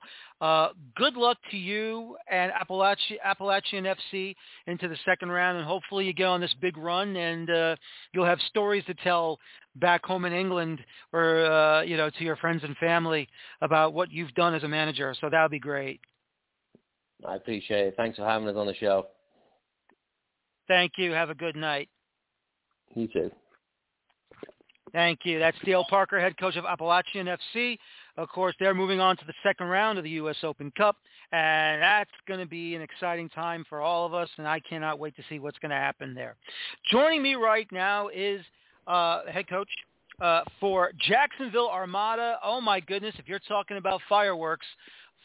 Good luck to you and Appalachian FC into the second round, and hopefully you get on this big run, and you'll have stories to tell back home in England, or you know, to your friends and family about what you've done as a manager. So that would be great. I appreciate it. Thanks for having us on the show. Thank you. Have a good night. You too. Thank you. That's Dale Parker, head coach of Appalachian FC. Of course, they're moving on to the second round of the U.S. Open Cup, and that's going to be an exciting time for all of us, and I cannot wait to see what's going to happen there. Joining me right now is head coach for Jacksonville Armada. Oh, my goodness, if you're talking about fireworks,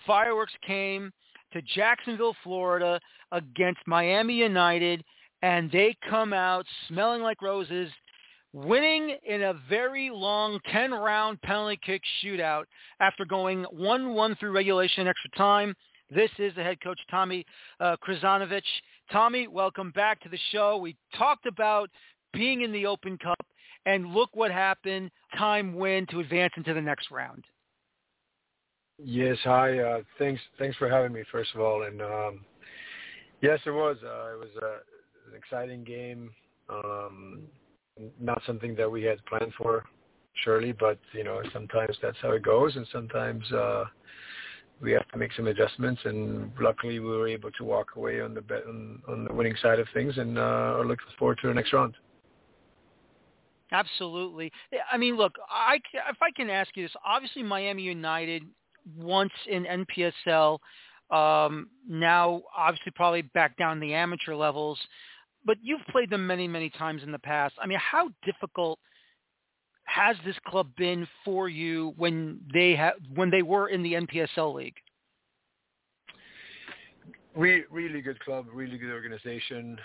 fireworks came to Jacksonville, Florida against Miami United, and they come out smelling like roses, winning in a very long 10-round penalty kick shootout after going 1-1 through regulation and extra time. This is the head coach, Tommy Krizanovich. Tommy, welcome back to the show. We talked about being in the Open Cup, and look what happened. Time win to advance into the next round. Yes, hi. Thanks for having me, first of all. And, yes, it was. It was an exciting game. Not something that we had planned for, surely, but, you know, sometimes that's how it goes, and sometimes we have to make some adjustments, and luckily we were able to walk away on the winning side of things, and are looking forward to the next round. Absolutely. I mean, look, if I can ask you this, obviously Miami United, once in NPSL, now obviously probably back down the amateur levels, but you've played them many, many times in the past. I mean, how difficult has this club been for you when they were in the NPSL league? Really good club, really good organization.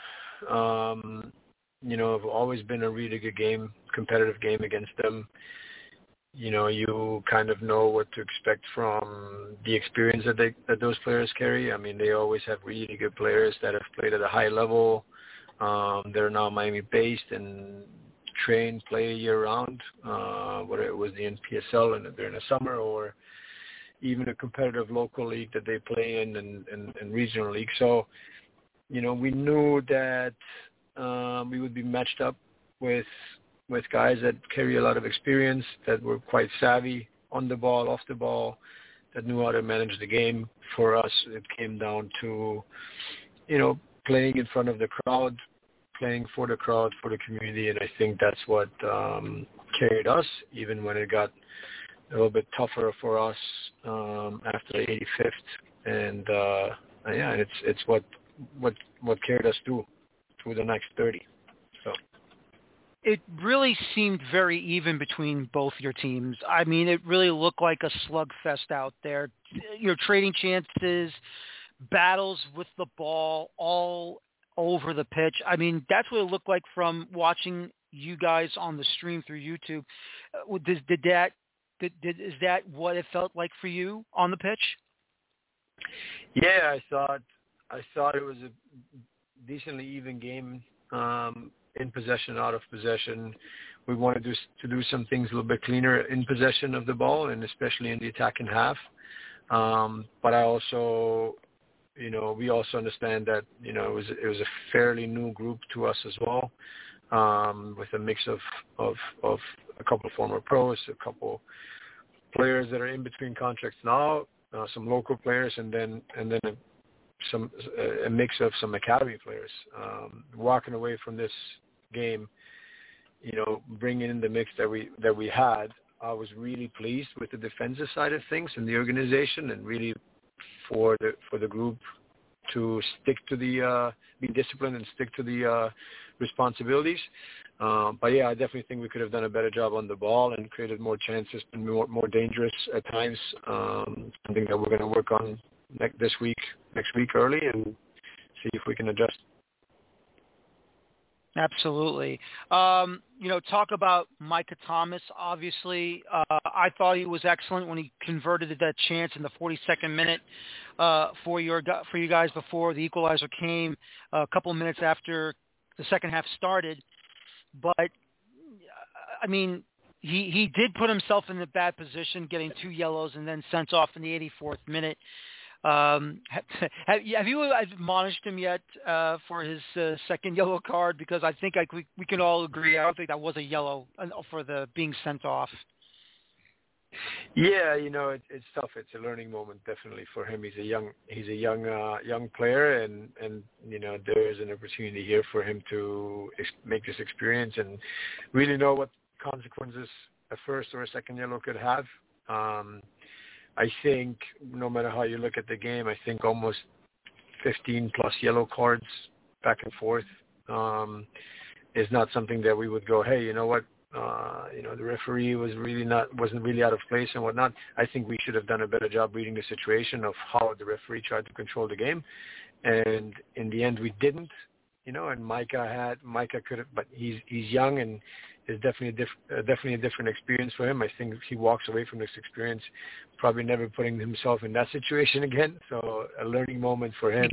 You know, I've always been a really good game, competitive game against them. You know, you kind of know what to expect from the experience that those players carry. I mean, they always have really good players that have played at a high level. They're now Miami-based and train, play year-round, whether it was the NPSL and during the summer, or even a competitive local league that they play in, and regional league. So, you know, we knew that we would be matched up with guys that carry a lot of experience, that were quite savvy on the ball, off the ball, that knew how to manage the game. For us, it came down to, you know, playing in front of the crowd, playing for the crowd, for the community, and I think that's what carried us, even when it got a little bit tougher for us after the 85th. And yeah, it's what carried us through the next 30. So it really seemed very even between both your teams. I mean, it really looked like a slugfest out there. You're trading chances, battles with the ball, all over the pitch. I mean, that's what it looked like from watching you guys on the stream through YouTube. Is that what it felt like for you on the pitch? Yeah, I thought it was a decently even game, in possession, out of possession. We wanted to do some things a little bit cleaner in possession of the ball, and especially in the attacking half. But I also, you know, we also understand that, you know, it was a fairly new group to us as well, with a mix of a couple of former pros, a couple players that are in between contracts now, some local players, and then a mix of some academy players. Walking away from this game, you know, bringing in the mix that we had, I was really pleased with the defensive side of things and the organization, and really for the group to stick to the be disciplined and stick to the responsibilities. But yeah, I definitely think we could have done a better job on the ball and created more chances, and more dangerous at times. Something that we're going to work on next week early, and see if we can adjust. Absolutely. You know, talk about Micah Thomas, obviously. I thought he was excellent when he converted that chance in the 42nd minute for you guys before the equalizer came, a couple minutes after the second half started. But, I mean, he did put himself in a bad position, getting two yellows and then sent off in the 84th minute. Have you admonished him yet for his second yellow card? Because I think we can all agree, I don't think that was a yellow for the being sent off. Yeah, you know, it's tough. It's a learning moment, definitely, for him. He's a young player, and you know, there is an opportunity here for him to make this experience and really know what consequences a first or a second yellow could have. I think no matter how you look at the game, I think almost 15+ yellow cards back and forth is not something that we would go, hey, you know what, you know, the referee wasn't really out of place and whatnot. I think we should have done a better job reading the situation of how the referee tried to control the game, and in the end we didn't. You know, and Micah could have, but he's young, and it's definitely a different experience for him. I think he walks away from this experience probably never putting himself in that situation again. So a learning moment for him,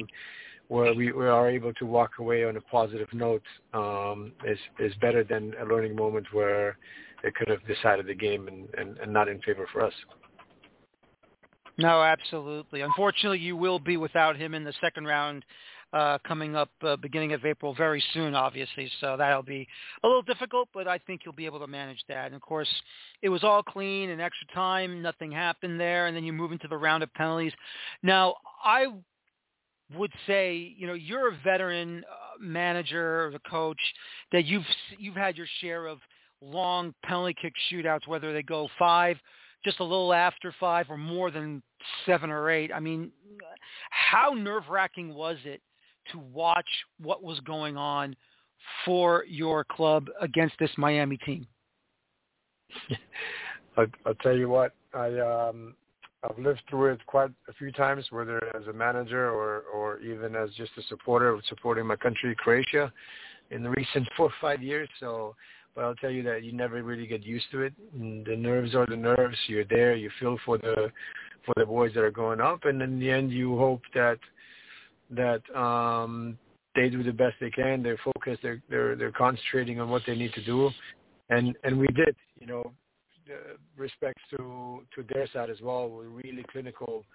where we are able to walk away on a positive note, is better than a learning moment where it could have decided the game and not in favor for us. No, absolutely. Unfortunately, you will be without him in the second round coming up beginning of April very soon, obviously. So that'll be a little difficult, but I think you'll be able to manage that. And, of course, it was all clean and extra time. Nothing happened there. And then you move into the round of penalties. Now, I would say, you know, you're a veteran manager, a coach, that you've had your share of long penalty kick shootouts, whether they go five, just a little after five, or more than seven or eight. I mean, how nerve-wracking was it to watch what was going on for your club against this Miami team? I'll tell you what, I've lived through it quite a few times, whether as a manager or even as just a supporter of supporting my country, Croatia, in the recent 4 or 5 years. So, but I'll tell you that you never really get used to it. And the nerves are the nerves. You're there. You feel for the boys that are going up, and in the end, you hope that they do the best they can. They're focused. They're concentrating on what they need to do, and we did. You know, respects to their side as well. We're really clinical.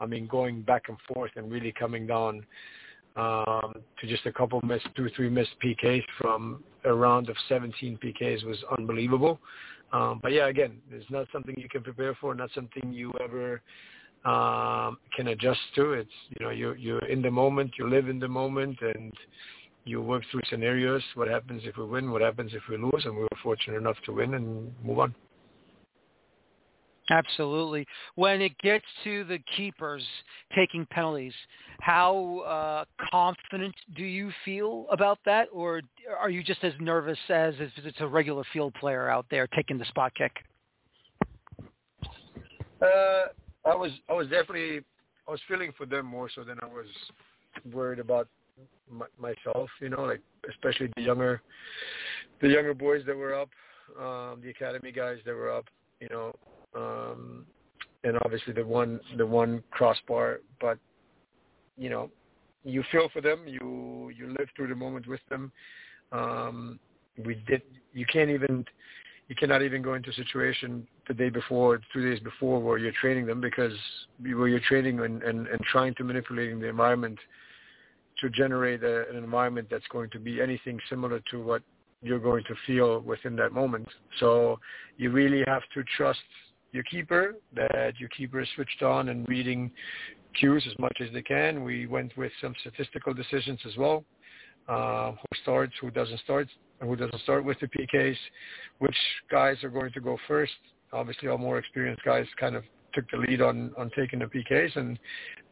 I mean, going back and forth and really coming down to just a couple missed, 2-3 missed PKs from a round of 17 PKs was unbelievable. But yeah, again, it's not something you can prepare for, not something you ever can adjust to. It's, you know, you're in the moment, you live in the moment, and you work through scenarios. What happens if we win? What happens if we lose? And we were fortunate enough to win and move on. Absolutely. When it gets to the keepers taking penalties, how confident do you feel about that? Or are you just as nervous as if it's a regular field player out there taking the spot kick? I was feeling for them more so than I was worried about myself, you know, like especially the younger boys that were up, the academy guys that were up, you know, and obviously the one crossbar. But you know, you feel for them, you live through the moment with them. You cannot even go into a situation the day before, 2 days before, where you're training them, because where you're training and trying to manipulate the environment to generate an environment that's going to be anything similar to what you're going to feel within that moment. So you really have to trust your keeper, that your keeper is switched on and reading cues as much as they can. We went with some statistical decisions as well. Who starts, who doesn't start, and who doesn't start with the PKs, which guys are going to go first. Obviously, our more experienced guys kind of took the lead on taking the PKs, and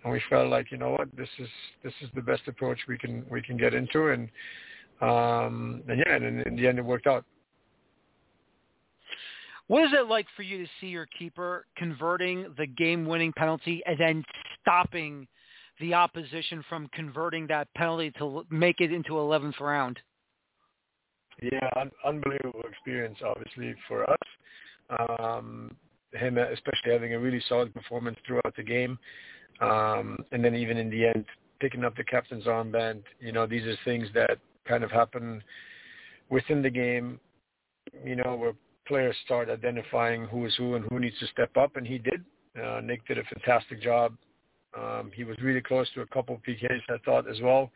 we felt like, you know what, this is the best approach we can get into, and in the end it worked out. What is it like for you to see your keeper converting the game-winning penalty and then stopping the opposition from converting that penalty to make it into 11th round? Yeah, unbelievable experience, obviously, for us. Him especially having a really solid performance throughout the game. And then even in the end, picking up the captain's armband. You know, these are things that kind of happen within the game, you know, where players start identifying who is who and who needs to step up, and he did. Nick did a fantastic job. He was really close to a couple PKs, I thought, as well.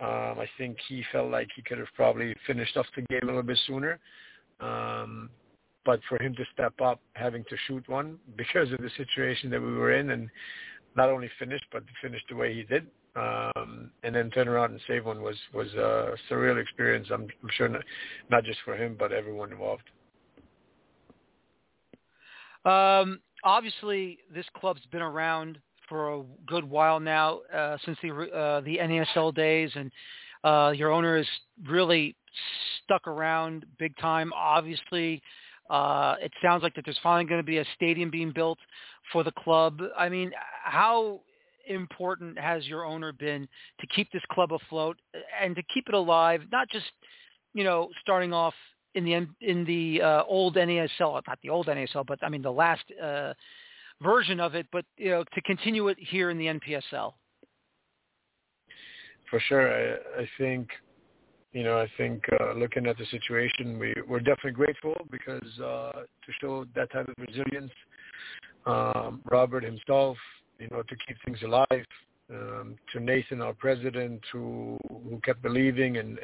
I think he felt like he could have probably finished off the game a little bit sooner. But for him to step up, having to shoot one because of the situation that we were in, and not only finish, but finish the way he did, and then turn around and save one was a surreal experience. I'm sure not just for him, but everyone involved. Obviously, this club's been around for a good while now, since the NASL days, and your owner has really stuck around big time. Obviously, it sounds like that there's finally going to be a stadium being built for the club. I mean, how important has your owner been to keep this club afloat and to keep it alive, not just, you know, starting off in the old NASL, not the old NASL, but I mean the last version of it, but, you know, to continue it here in the NPSL? For sure. I think, looking at the situation, we're definitely grateful, because to show that type of resilience, Robert himself, you know, to keep things alive, to Nathan, our president, who kept believing and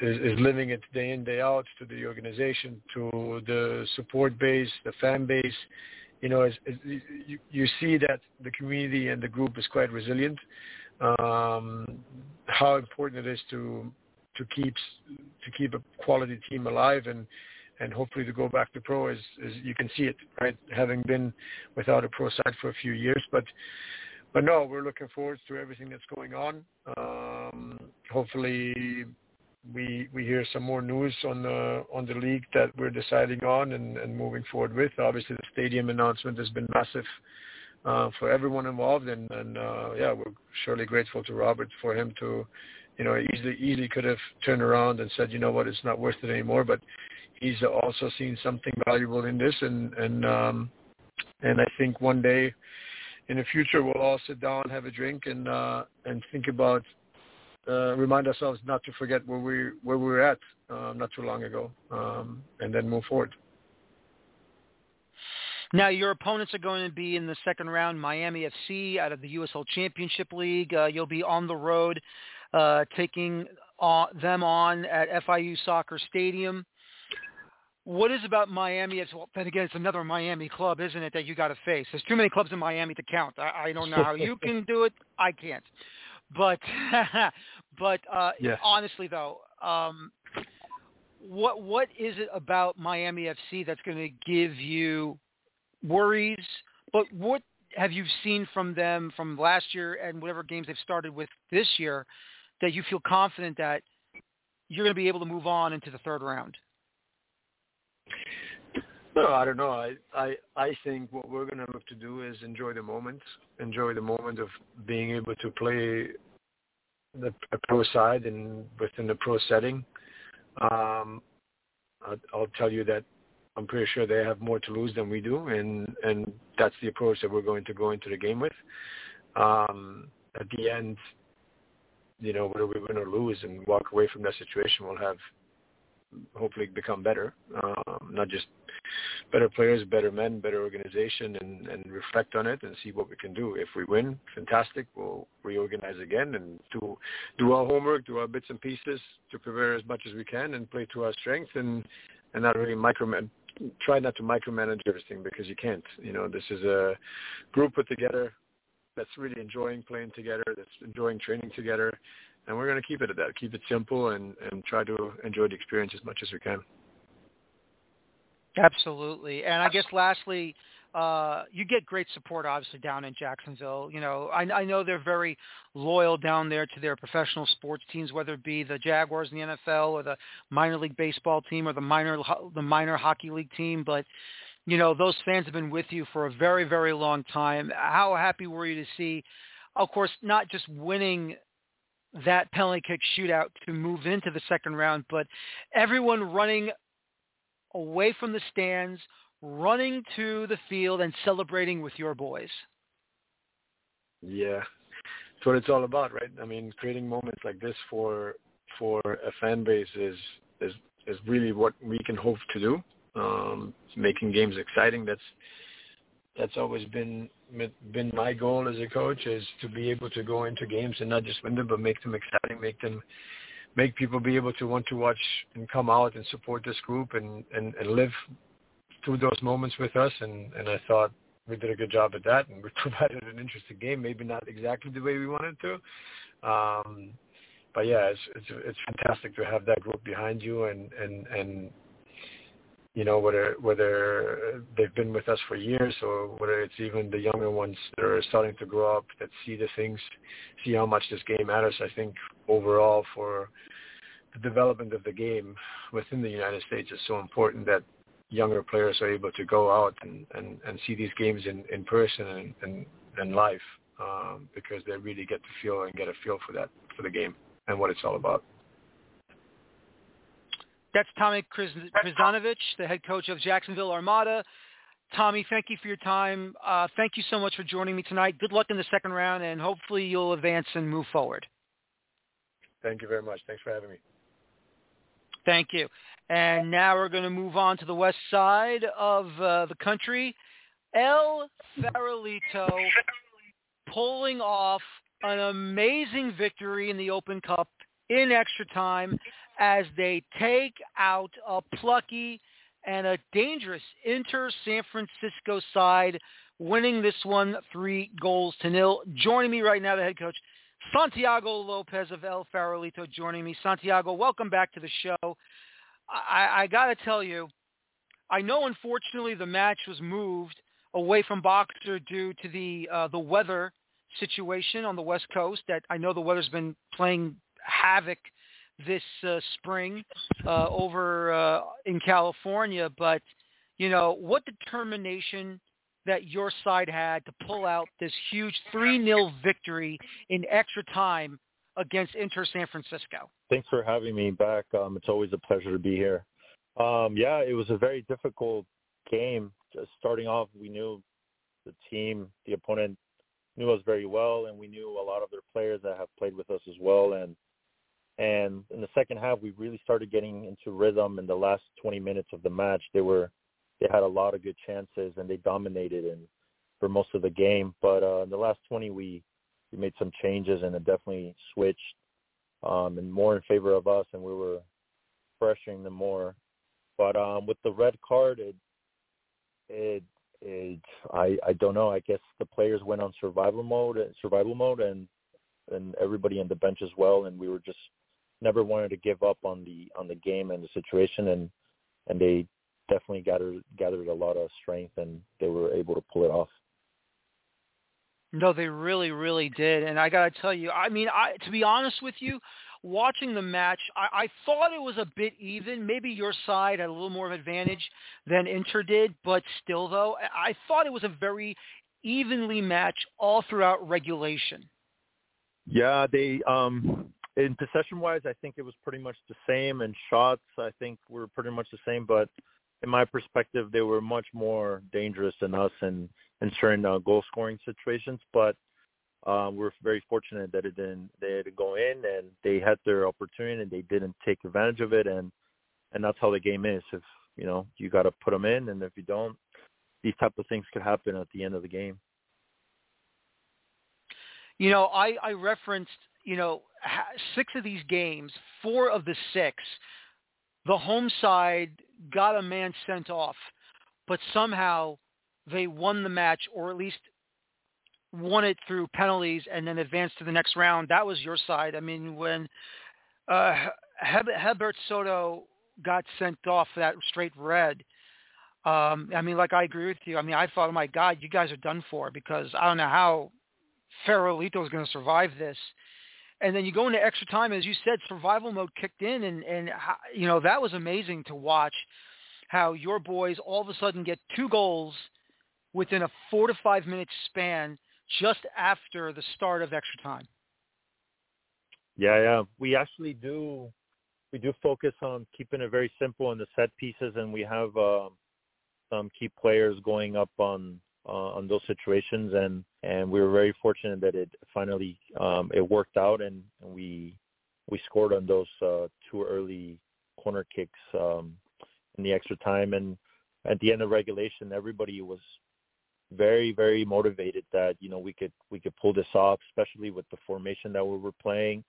is living it day in, day out, to the organization, to the support base, the fan base. You know, you see that the community and the group is quite resilient. How important it is to keep a quality team alive and hopefully to go back to pro, is you can see it, right? Having been without a pro side for a few years, but no, we're looking forward to everything that's going on. Hopefully we hear some more news on the league that we're deciding on and moving forward with. Obviously the stadium announcement has been massive for everyone involved, and we're surely grateful to Robert for him to, you know, easily could have turned around and said, you know what, it's not worth it anymore, but he's also seen something valuable in this, and I think one day in the future we'll all sit down, have a drink, and think about, remind ourselves not to forget where we were at not too long ago, and then move forward. Now, your opponents are going to be in the second round, Miami FC out of the USL Championship League. You'll be on the road taking them on at FIU Soccer Stadium. What is about Miami? Well, then again, it's another Miami club, isn't it, that you got to face? There's too many clubs in Miami to count. I don't know how you can do it. I can't. But yes. Honestly, though, what is it about Miami FC that's going to give you worries? But what have you seen from them from last year and whatever games they've started with this year that you feel confident that you're going to be able to move on into the third round? No, I don't know. I think what we're going to look to do is enjoy the moment of being able to play a pro side and within the pro setting. I'll tell you that I'm pretty sure they have more to lose than we do, and that's the approach that we're going to go into the game with. At the end, you know, whether we're going to lose and walk away from that situation, we'll have hopefully become better, not just better players, better men, better organization, and reflect on it and see what we can do. If we win, fantastic, we'll reorganize again and do our homework, do our bits and pieces to prepare as much as we can and play to our strength and not really try not to micromanage everything, because you can't. You know, this is a group put together that's really enjoying playing together, that's enjoying training together, and we're going to keep it at that. Keep it simple and try to enjoy the experience as much as we can. Absolutely. And I guess lastly, you get great support, obviously, down in Jacksonville. You know, I know they're very loyal down there to their professional sports teams, whether it be the Jaguars in the NFL or the minor league baseball team or the minor hockey league team. But, you know, those fans have been with you for a very, very long time. How happy were you to see, of course, not just winning that penalty kick shootout to move into the second round, but everyone running away from the stands, running to the field and celebrating with your boys? Yeah, that's what it's all about, right? I mean, creating moments like this for a fan base is really what we can hope to do. Making games exciting. That's always been my goal as a coach, is to be able to go into games and not just win them, but make them exciting, make people be able to want to watch and come out and support this group and live through those moments with us. And I thought we did a good job at that, and we provided an interesting game, maybe not exactly the way we wanted to. But yeah, it's fantastic to have that group behind you and you know, whether they've been with us for years, or whether it's even the younger ones that are starting to grow up, that see how much this game matters. I think overall for the development of the game within the United States, is so important that younger players are able to go out and see these games in person and live, because they really get a feel for the game and what it's all about. That's Tommy Krizanovich, the head coach of Jacksonville Armada. Tommy, thank you for your time. Thank you so much for joining me tonight. Good luck in the second round, and hopefully you'll advance and move forward. Thank you very much. Thanks for having me. Thank you. And now we're going to move on to the west side of the country. El Farolito pulling off an amazing victory in the Open Cup in extra time as they take out a plucky and a dangerous Inter San Francisco side, winning this one 3-0. Joining me right now, the head coach, Santiago Lopez of El Farolito, joining me. Santiago, welcome back to the show. I got to tell you, I know unfortunately the match was moved away from Boxer due to the weather situation on the West Coast. That I know the weather's been playing havoc this spring over in California, but you know what determination that your side had to pull out this huge 3-0 victory in extra time against Inter San Francisco. Thanks for having me back. It's always a pleasure to be here. Yeah, it was a very difficult game. Just starting off, we knew the team, the opponent knew us very well, and we knew a lot of their players that have played with us as well. And in the second half, we really started getting into rhythm. In the last 20 minutes of the match, they had a lot of good chances, and they dominated and for most of the game. But in the last 20, we made some changes, and it definitely switched and more in favor of us, and we were pressuring them more. But with the red card, I don't know. I guess the players went on survival mode, and everybody on the bench as well. And we were just never wanted to give up on the game and the situation, and they definitely gathered a lot of strength, and they were able to pull it off. No, they really, really did. And I got to tell you, I mean, to be honest with you, watching the match, I thought it was a bit even. Maybe your side had a little more of an advantage than Inter did, but still, though, I thought it was a very evenly matched all throughout regulation. Yeah, they in possession-wise, I think it was pretty much the same, and shots, I think, were pretty much the same, but in my perspective, they were much more dangerous than us in certain goal-scoring situations. But we're very fortunate that they didn't go in, and they had their opportunity, and they didn't take advantage of it. And that's how the game is. If you know, you got to put them in, and if you don't, these type of things could happen at the end of the game. You know, I referenced, you know, 6 of these games, 4 of the 6. The home side got a man sent off, but somehow they won the match, or at least won it through penalties and then advanced to the next round. That was your side. I mean, when Hebert Soto got sent off for that straight red, I mean, like, I agree with you. I mean, I thought, oh, my God, you guys are done for, because I don't know how Farolito is going to survive this. And then you go into extra time, as you said, survival mode kicked in, and you know, that was amazing to watch how your boys all of a sudden get 2 goals within a 4 to 5 minute span just after the start of extra time. Yeah. We actually do focus on keeping it very simple in the set pieces, and we have some key players going up on those situations, and we were very fortunate that it finally it worked out, and we scored on those 2 early corner kicks in the extra time. And at the end of regulation, everybody was very, very motivated that, you know, we could pull this off, especially with the formation that we were playing.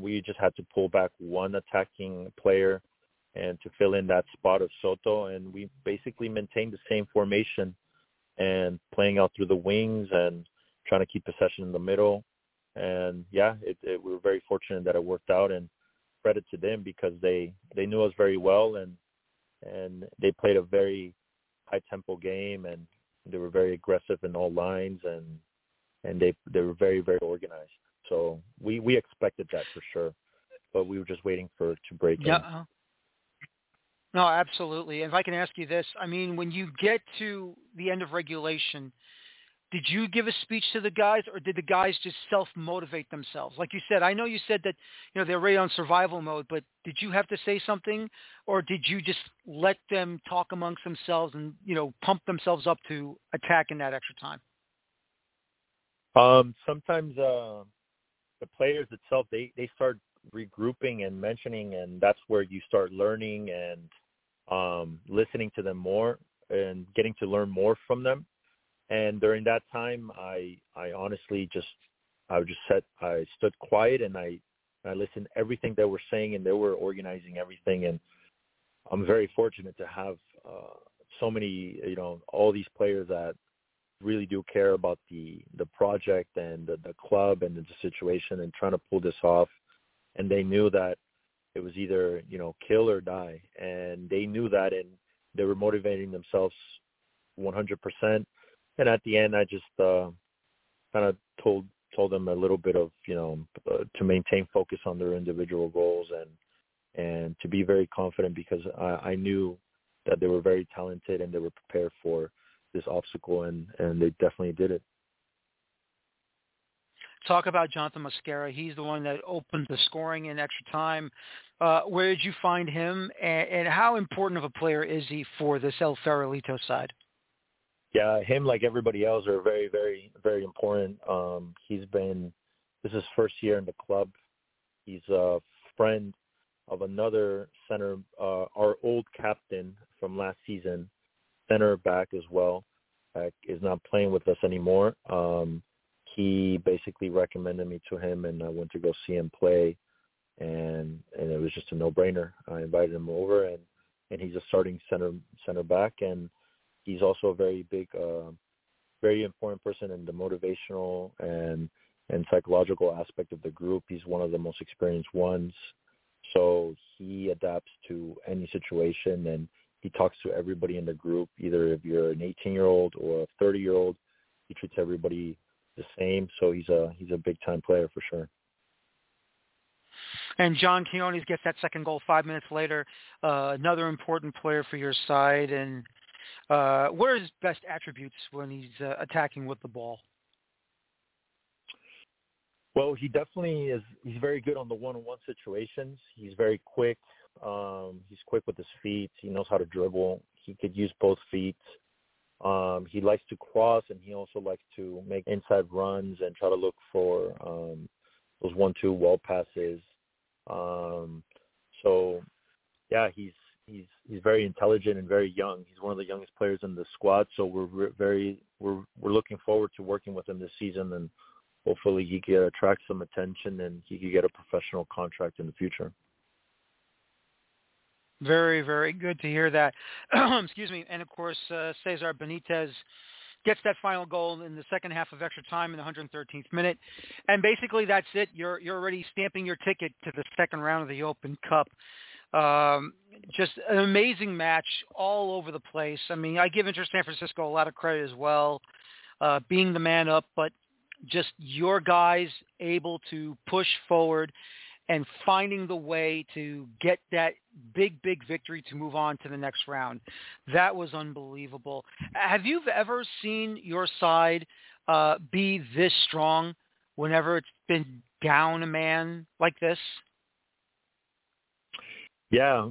We just had to pull back 1 attacking player and to fill in that spot of Soto, and we basically maintained the same formation and playing out through the wings and trying to keep possession in the middle. And, yeah, we were very fortunate that it worked out, and credit to them because they knew us very well, and they played a very high-tempo game, and they were very aggressive in all lines, and they were very, very organized. So we expected that for sure, but we were just waiting for it to break in. No, absolutely. And if I can ask you this, I mean, when you get to the end of regulation, did you give a speech to the guys, or did the guys just self-motivate themselves? Like you said, I know you said that, you know, they're already on survival mode, but did you have to say something, or did you just let them talk amongst themselves and, you know, pump themselves up to attack in that extra time? Sometimes the players itself, they start regrouping and mentioning, and that's where you start learning and listening to them more. and getting to learn more from them. And during that time, I honestly just, I just sat, I stood quiet and I listened to everything they were saying, and they were organizing everything. And I'm very fortunate to have so many, you know, all these players that really do care about the project and the club and the situation and trying to pull this off. And they knew that it was either, you know, kill or die. And they knew that, and they were motivating themselves 100%. And at the end, I just kind of told them a little bit of, you know, to maintain focus on their individual goals and to be very confident, because I knew that they were very talented and they were prepared for this obstacle, and they definitely did it. Talk about Jonathan Mascara. He's the one that opened the scoring in extra time. Where did you find him, and how important of a player is he for this El Farolito side? Yeah, him, like everybody else, are very, very, very important. He's been – this is his first year in the club. He's a friend of another center, our old captain from last season, center back as well, is not playing with us anymore. He basically recommended me to him, and I went to go see him play, and it was just a no-brainer. I invited him over, and he's a starting center back, and he's also a very big, very important person in the motivational and psychological aspect of the group. He's one of the most experienced ones, so he adapts to any situation, and he talks to everybody in the group, either if you're an 18-year-old or a 30-year-old. He treats everybody the same, so he's a big-time player for sure. And John Quinones gets that second goal 5 minutes later, another important player for your side. And what are his best attributes when he's attacking with the ball? Well, he definitely is. He's very good on the one-on-one situations. He's very quick. He's quick with his feet. He knows how to dribble. He could use both feet. He likes to cross, and he also likes to make inside runs and try to look for those 1-2 wall passes. So, yeah, he's very intelligent and very young. He's one of the youngest players in the squad, so we're looking forward to working with him this season, and hopefully he can attract some attention and he can get a professional contract in the future. Very, very good to hear that. Excuse me. And, of course, Cesar Benitez gets that final goal in the second half of extra time in the 113th minute. And basically that's it. You're already stamping your ticket to the second round of the Open Cup. Just an amazing match all over the place. I mean, I give Inter San Francisco a lot of credit as well, being the man up, but just your guys able to push forward and finding the way to get that big, big victory to move on to the next round. That was unbelievable. Have you ever seen your side be this strong whenever it's been down a man like this? Yeah.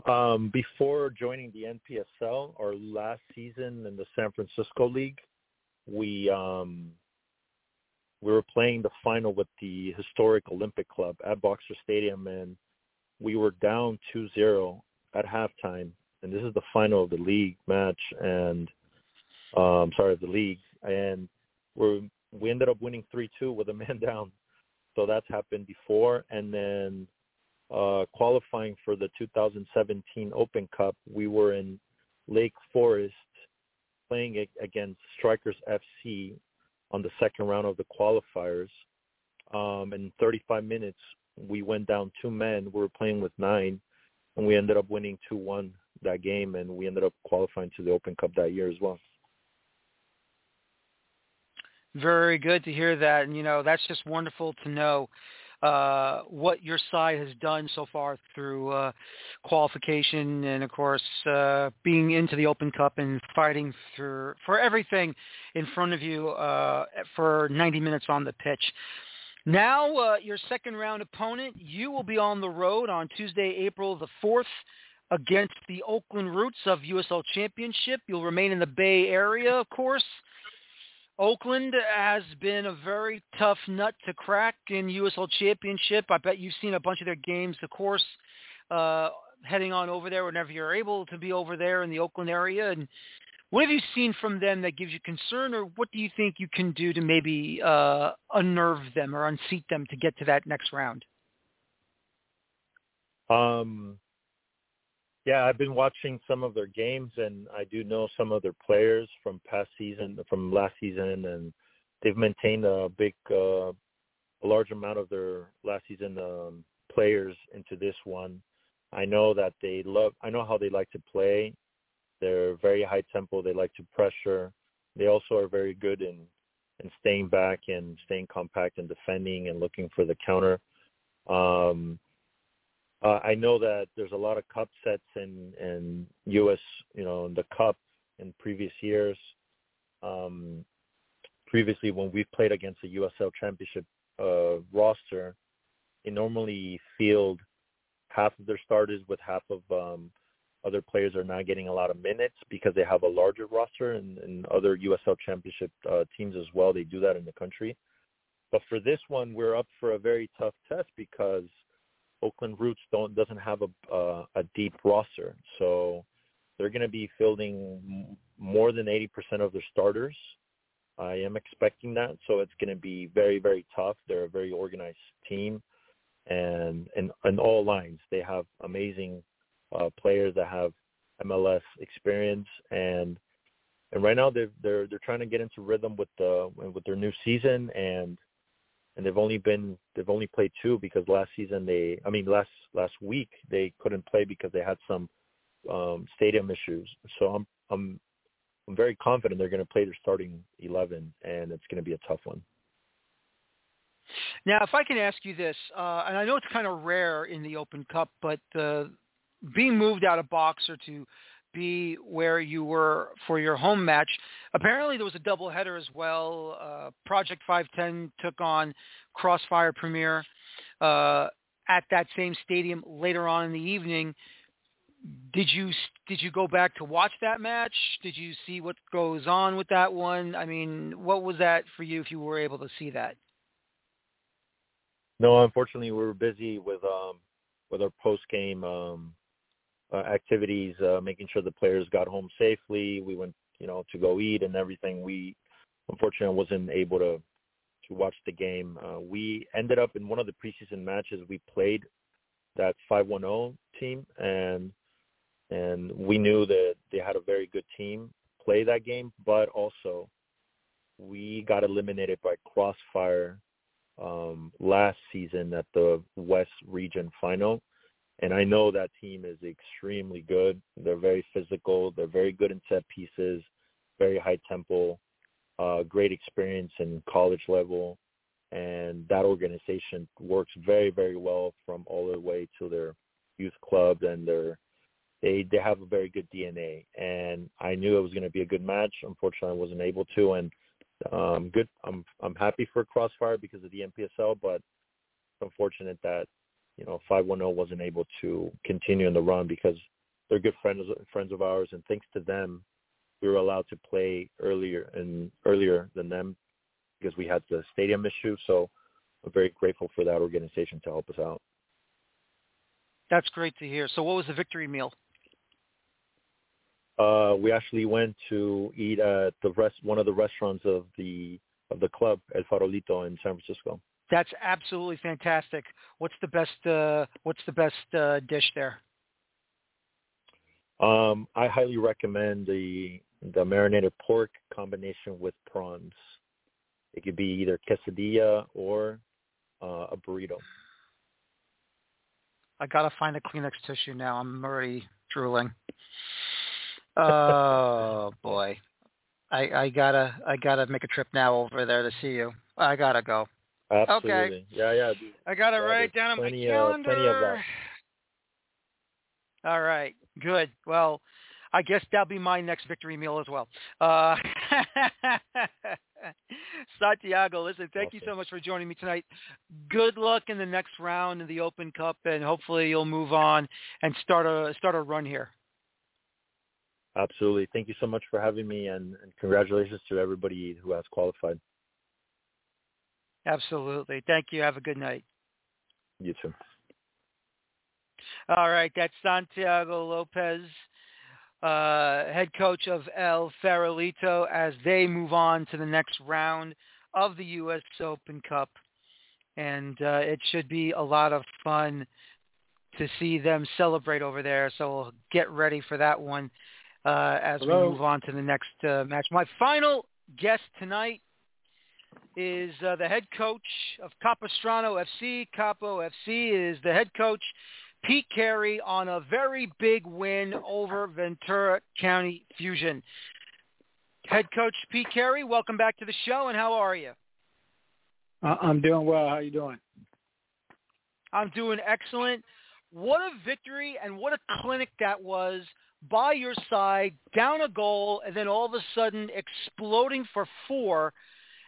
Before joining the NPSL, our last season in the San Francisco League, we were playing the final with the historic Olympic Club at Boxer Stadium, and we were down 2-0 at halftime. And this is the final of the league match, and sorry, of the league. And we ended up winning 3-2 with a man down. So that's happened before. And then qualifying for the 2017 Open Cup, we were in Lake Forest playing against Strikers FC on the second round of the qualifiers. In 35 minutes, we went down 2 men. We were playing with 9, and we ended up winning 2-1 that game, and we ended up qualifying to the Open Cup that year as well. Very good to hear that. And, you know, that's just wonderful to know what your side has done so far through qualification and, of course, being into the Open Cup and fighting for everything in front of you for 90 minutes on the pitch. Now your second-round opponent, you will be on the road on Tuesday, April the 4th, against the Oakland Roots of USL Championship. You'll remain in the Bay Area, of course. Oakland has been a very tough nut to crack in USL Championship. I bet you've seen a bunch of their games, of course, heading on over there whenever you're able to be over there in the Oakland area. And What have you seen from them that gives you concern, or what do you think you can do to maybe unnerve them or unseat them to get to that next round? Yeah, I've been watching some of their games, and I do know some of their players from last season, and they've maintained a large amount of their last season players into this one. I know how they like to play. They're very high tempo. They like to pressure. They also are very good in staying back and staying compact and defending and looking for the counter. I know that there's a lot of cup sets in U.S., in the cup in previous years. Previously, when we've played against a USL championship roster, they normally field half of their starters with half of other players are not getting a lot of minutes because they have a larger roster, and other USL championship teams as well. They do that in the country. But for this one, we're up for a very tough test because Oakland Roots doesn't have a deep roster. So they're going to be fielding more than 80% of their starters. I am expecting that. So it's going to be very, very tough. They're a very organized team. And in all lines, they have amazing players that have MLS experience, and right now they're trying to get into rhythm with their new season, and they've only played two because last week they couldn't play because they had some stadium issues. So I'm very confident they're going to play their starting 11, and it's going to be a tough one. Now, if I can ask you this, and I know it's kind of rare in the Open Cup, but being moved out of Boxer to be where you were for your home match, apparently there was a doubleheader as well. Project 510 took on Crossfire Premier at that same stadium later on in the evening. Did you go back to watch that match? Did you see what goes on with that one? I mean, what was that for you if you were able to see that? No, unfortunately, we were busy with our post-game activities, making sure the players got home safely. We went, to go eat and everything. We, unfortunately, wasn't able to watch the game. We ended up in one of the preseason matches. We played that 510 team, and we knew that they had a very good team play that game, but also we got eliminated by Crossfire last season at the West Region Final, and I know that team is extremely good. They're very physical. They're very good in set pieces, very high tempo, great experience in college level, and that organization works very, very well from all the way to their youth club, and they have a very good DNA. And I knew it was going to be a good match. Unfortunately, I wasn't able to, and good. I'm happy for Crossfire because of the NPSL, but it's unfortunate that 510 wasn't able to continue in the run because they're good friends of ours, and thanks to them, we were allowed to play earlier than them because we had the stadium issue. So I'm very grateful for that organization to help us out. That's great to hear. So what was the victory meal? We actually went to eat at one of the restaurants of the club, El Farolito, in San Francisco. That's absolutely fantastic. What's the best dish there? I highly recommend the marinated pork combination with prawns. It could be either quesadilla or a burrito. I gotta find a Kleenex tissue now. I'm already drooling. Oh boy, I gotta make a trip now over there to see you. I gotta go. Absolutely. Okay. Yeah. I got it right down on my calendar. Plenty of that. All right. Good. Well, I guess that'll be my next victory meal as well. Santiago, listen, thank you so much for joining me tonight. Good luck in the next round of the Open Cup, and hopefully you'll move on and start a run here. Absolutely. Thank you so much for having me, and congratulations to everybody who has qualified. Absolutely. Thank you. Have a good night. You too. All right. That's Santiago Lopez head coach of El Farolito, as they move on to the next round of the U.S. Open Cup. And it should be a lot of fun to see them celebrate over there. So we'll get ready for that one as we move on to the next match. My final guest tonight is the head coach of Capistrano FC. Capo FC is the head coach, Pete Carey, on a very big win over Ventura County Fusion. Head coach Pete Carey, welcome back to the show, and how are you? I'm doing well. How are you doing? I'm doing excellent. What a victory and what a clinic that was by your side, down a goal, and then all of a sudden exploding for four.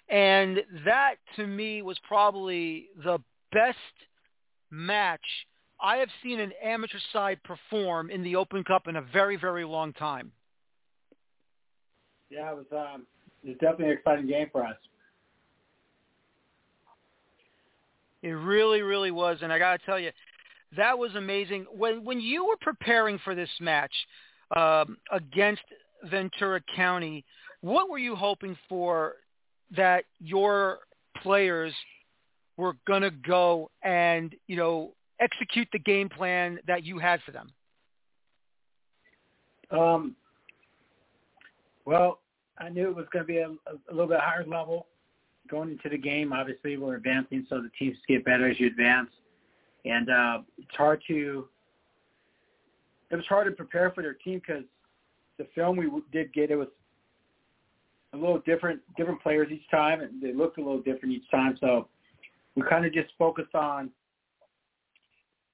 And that, to me, was probably the best match I have seen an amateur side perform in the Open Cup in a very, very long time. Yeah, it was definitely an exciting game for us. It really, really was. And I got to tell you, that was amazing. When you were preparing for this match against Ventura County, what were you hoping for that your players were going to go and, you know, execute the game plan that you had for them? Well, I knew it was going to be a little bit higher level going into the game. Obviously, we're advancing, so the teams get better as you advance. And it was hard to prepare for their team because the film we did get, it was a little different players each time, and they looked a little different each time. So we kind of just focused on,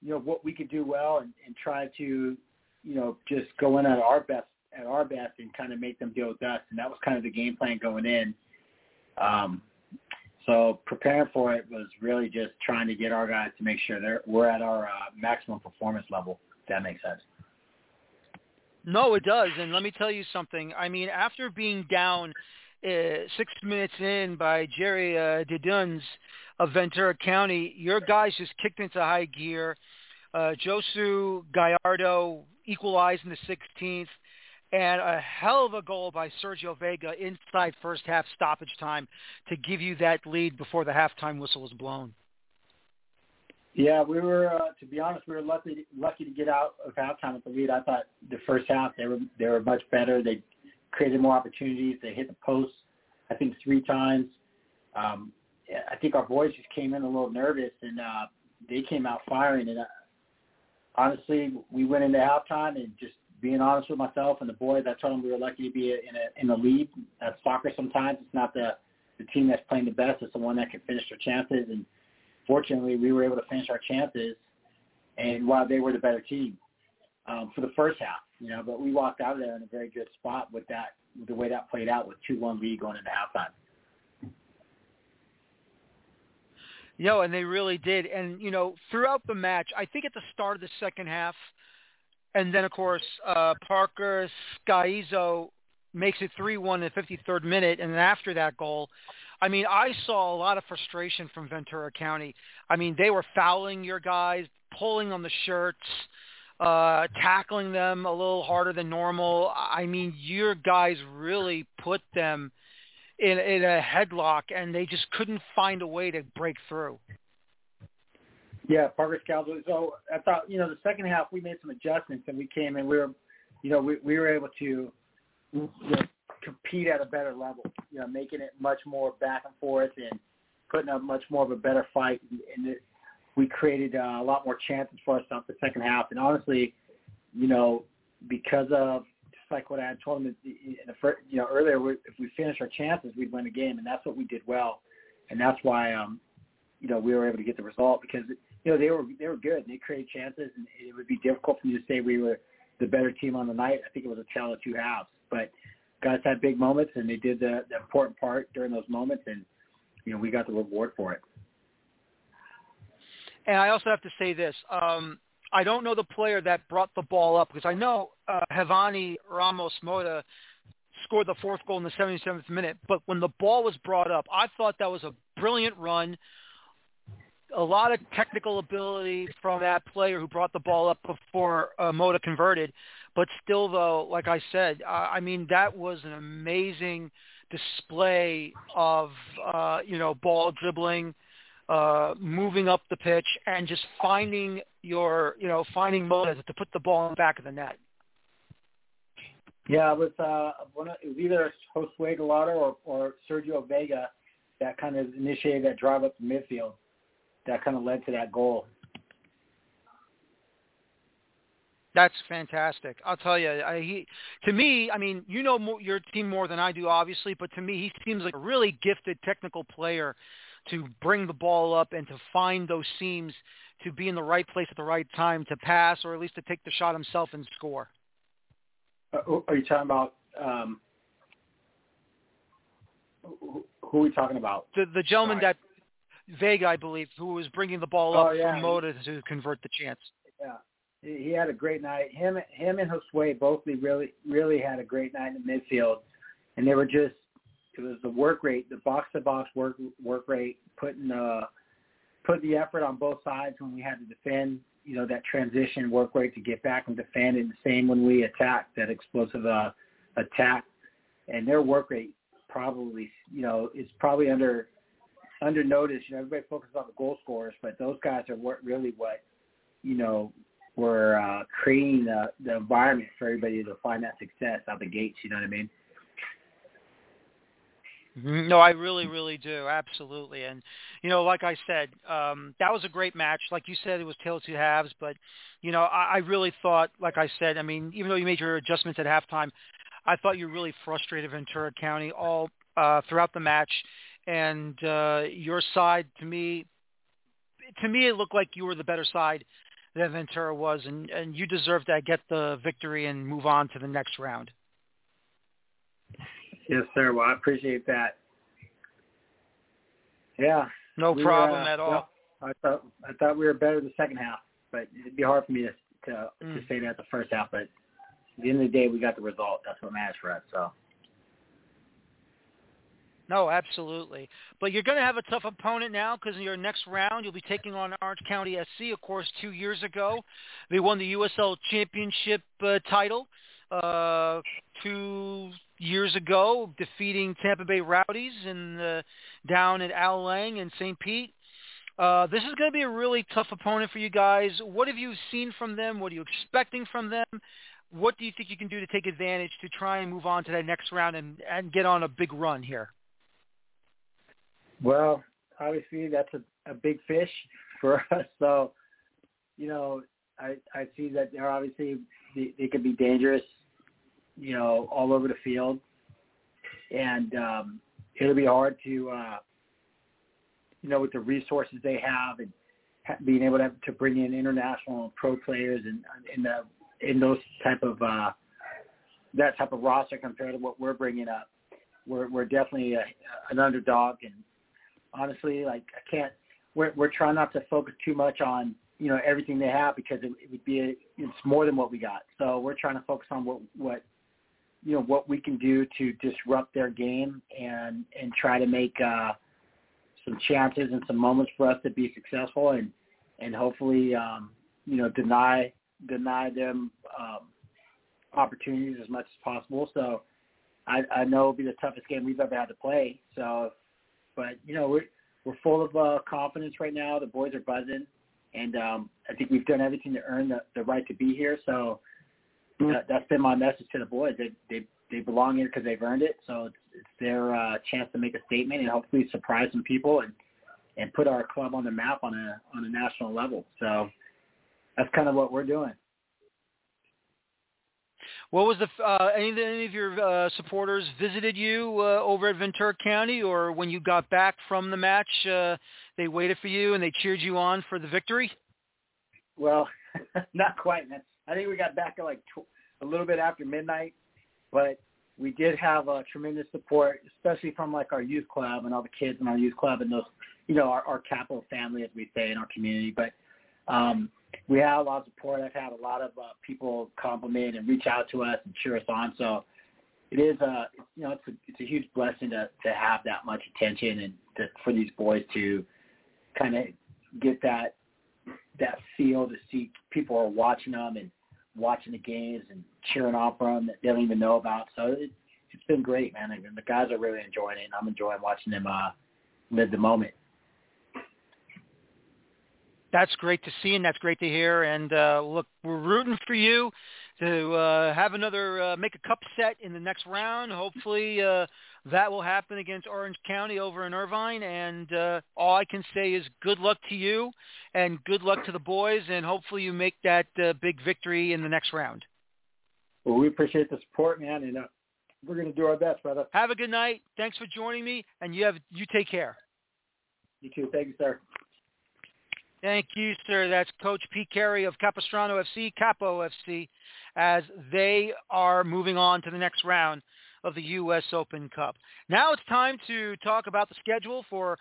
you know, what we could do well and try to, you know, just go in at our best and kind of make them deal with us. And that was kind of the game plan going in. So preparing for it was really just trying to get our guys to make sure we're at our maximum performance level, if that makes sense. No, it does. And let me tell you something. I mean, after being down 6 minutes in by Jerry DeDuns of Ventura County, your guys just kicked into high gear. Josu Gallardo equalized in the 16th. And a hell of a goal by Sergio Vega inside first half stoppage time to give you that lead before the halftime whistle was blown. Yeah, we were, to be honest, we were lucky to get out of halftime with the lead. I thought the first half they were much better. They created more opportunities. They hit the post, I think, 3 times. I think our boys just came in a little nervous, and they came out firing. And honestly, we went into halftime and just, being honest with myself and the boys, I told them we were lucky to be in a lead. That's soccer sometimes. It's not the team that's playing the best. It's the one that can finish their chances. And fortunately, we were able to finish our chances, and while they were the better team for the first half, you know. But we walked out of there in a very good spot with that, with the way that played out with 2-1 lead going into halftime. You know, and they really did. And, you know, throughout the match, I think at the start of the second half, and then, of course, Parker Scaizo makes it 3-1 in the 53rd minute. And then after that goal, I mean, I saw a lot of frustration from Ventura County. I mean, they were fouling your guys, pulling on the shirts, tackling them a little harder than normal. I mean, your guys really put them in a headlock, and they just couldn't find a way to break through. Yeah, Parker Scalzo. So I thought, you know, the second half we made some adjustments, and we came and we were able to, you know, compete at a better level, you know, making it much more back and forth and putting up much more of a better fight. And we created a lot more chances for ourselves the second half. And honestly, you know, because of just like what I had told them in the first, you know, earlier, if we finished our chances, we'd win the game, and that's what we did well. And that's why, you know, we were able to get the result because you know, they were good. They created chances, and it would be difficult for me to say we were the better team on the night. I think it was a tale of two halves. But guys had big moments, and they did the important part during those moments, and, you know, we got the reward for it. And I also have to say this. I don't know the player that brought the ball up because I know Hevani Ramos Mota scored the fourth goal in the 77th minute. But when the ball was brought up, I thought that was a brilliant run. A lot of technical ability from that player who brought the ball up before Mota converted. But still, though, like I said, I mean, that was an amazing display of, ball dribbling, moving up the pitch, and just finding finding modes to put the ball in the back of the net. Yeah, it was either Josue Gallardo or Sergio Vega that kind of initiated that drive up the midfield that kind of led to that goal. That's fantastic. I'll tell you, your team more than I do, obviously, but to me, he seems like a really gifted technical player to bring the ball up and to find those seams, to be in the right place at the right time, to pass, or at least to take the shot himself and score. Are you talking about who are we talking about? The gentleman that Vega, I believe, who was bringing the ball up from Mota to convert the chance. Yeah, he had a great night. Him and Josue both really had a great night in the midfield, and they were just – it was the work rate, the box-to-box work rate, putting the effort on both sides when we had to defend. You know, that transition work rate to get back and defend, and the same when we attacked, that explosive attack, and their work rate probably, it's probably under notice. Everybody focuses on the goal scorers, but those guys are what were creating the environment for everybody to find that success out the gates. You know what I mean? No, I really, really do. Absolutely. And, like I said, that was a great match. Like you said, it was tail two halves. But, I really thought, like I said, I mean, even though you made your adjustments at halftime, I thought you really frustrated Ventura County all throughout the match. And your side, to me, it looked like you were the better side than Ventura was. And you deserved to get the victory and move on to the next round. Yes, sir. Well, I appreciate that. Yeah. No problem at all. Well, I thought we were better the second half, but it'd be hard for me to say that the first half. But at the end of the day, we got the result. That's what matters for us. So. No, absolutely. But you're going to have a tough opponent now, because in your next round, you'll be taking on Orange County SC. Of course, 2 years ago, they won the USL Championship title. 2 years ago, defeating Tampa Bay Rowdies down at Al Lang in St. Pete. This is going to be a really tough opponent for you guys. What have you seen from them? What are you expecting from them? What do you think you can do to take advantage to try and move on to that next round and get on a big run here? Well, obviously that's a big fish for us. So, I see that they're obviously they could be dangerous. All over the field, and it'll be hard to, with the resources they have and being able to bring in international and pro players and in those type of that type of roster compared to what we're bringing up, we're definitely an underdog. And honestly, we're trying not to focus too much on everything they have, because it's more than what we got. So we're trying to focus on what we can do to disrupt their game and try to make some chances and some moments for us to be successful and hopefully, deny them opportunities as much as possible. So I know it'll be the toughest game we've ever had to play. So, but, we're full of confidence right now. The boys are buzzing, and I think we've done everything to earn the right to be here. So, that's been my message to the boys. They belong here because they've earned it. So it's their chance to make a statement and hopefully surprise some people and put our club on the map on a national level. So that's kind of what we're doing. What was any of your supporters visited you over at Ventura County, or when you got back from the match, they waited for you and they cheered you on for the victory? Well, not quite, man. I think we got back at a little bit after midnight, but we did have tremendous support, especially from our youth club and all the kids in our youth club and those, our capital family, as we say, in our community. But we had a lot of support. I've had a lot of people compliment and reach out to us and cheer us on. So it is it's a huge blessing to have that much attention and for these boys to kind of get that feel to see people are watching them and watching the games and cheering on for them that they don't even know about. So it's been great, man. I mean, the guys are really enjoying it, and I'm enjoying watching them live the moment. That's great to see, and that's great to hear. And, look, we're rooting for you to have another make a cup set in the next round. Hopefully that will happen against Orange County over in Irvine. And all I can say is good luck to you and good luck to the boys, and hopefully you make that big victory in the next round. Well, we appreciate the support, man, and we're going to do our best, brother. Have a good night. Thanks for joining me, and you take care. You too. Thank you, sir. Thank you, sir. That's Coach Pete Carey of Capistrano FC, Capo FC, as they are moving on to the next round of the U.S. Open Cup. Now it's time to talk about the schedule for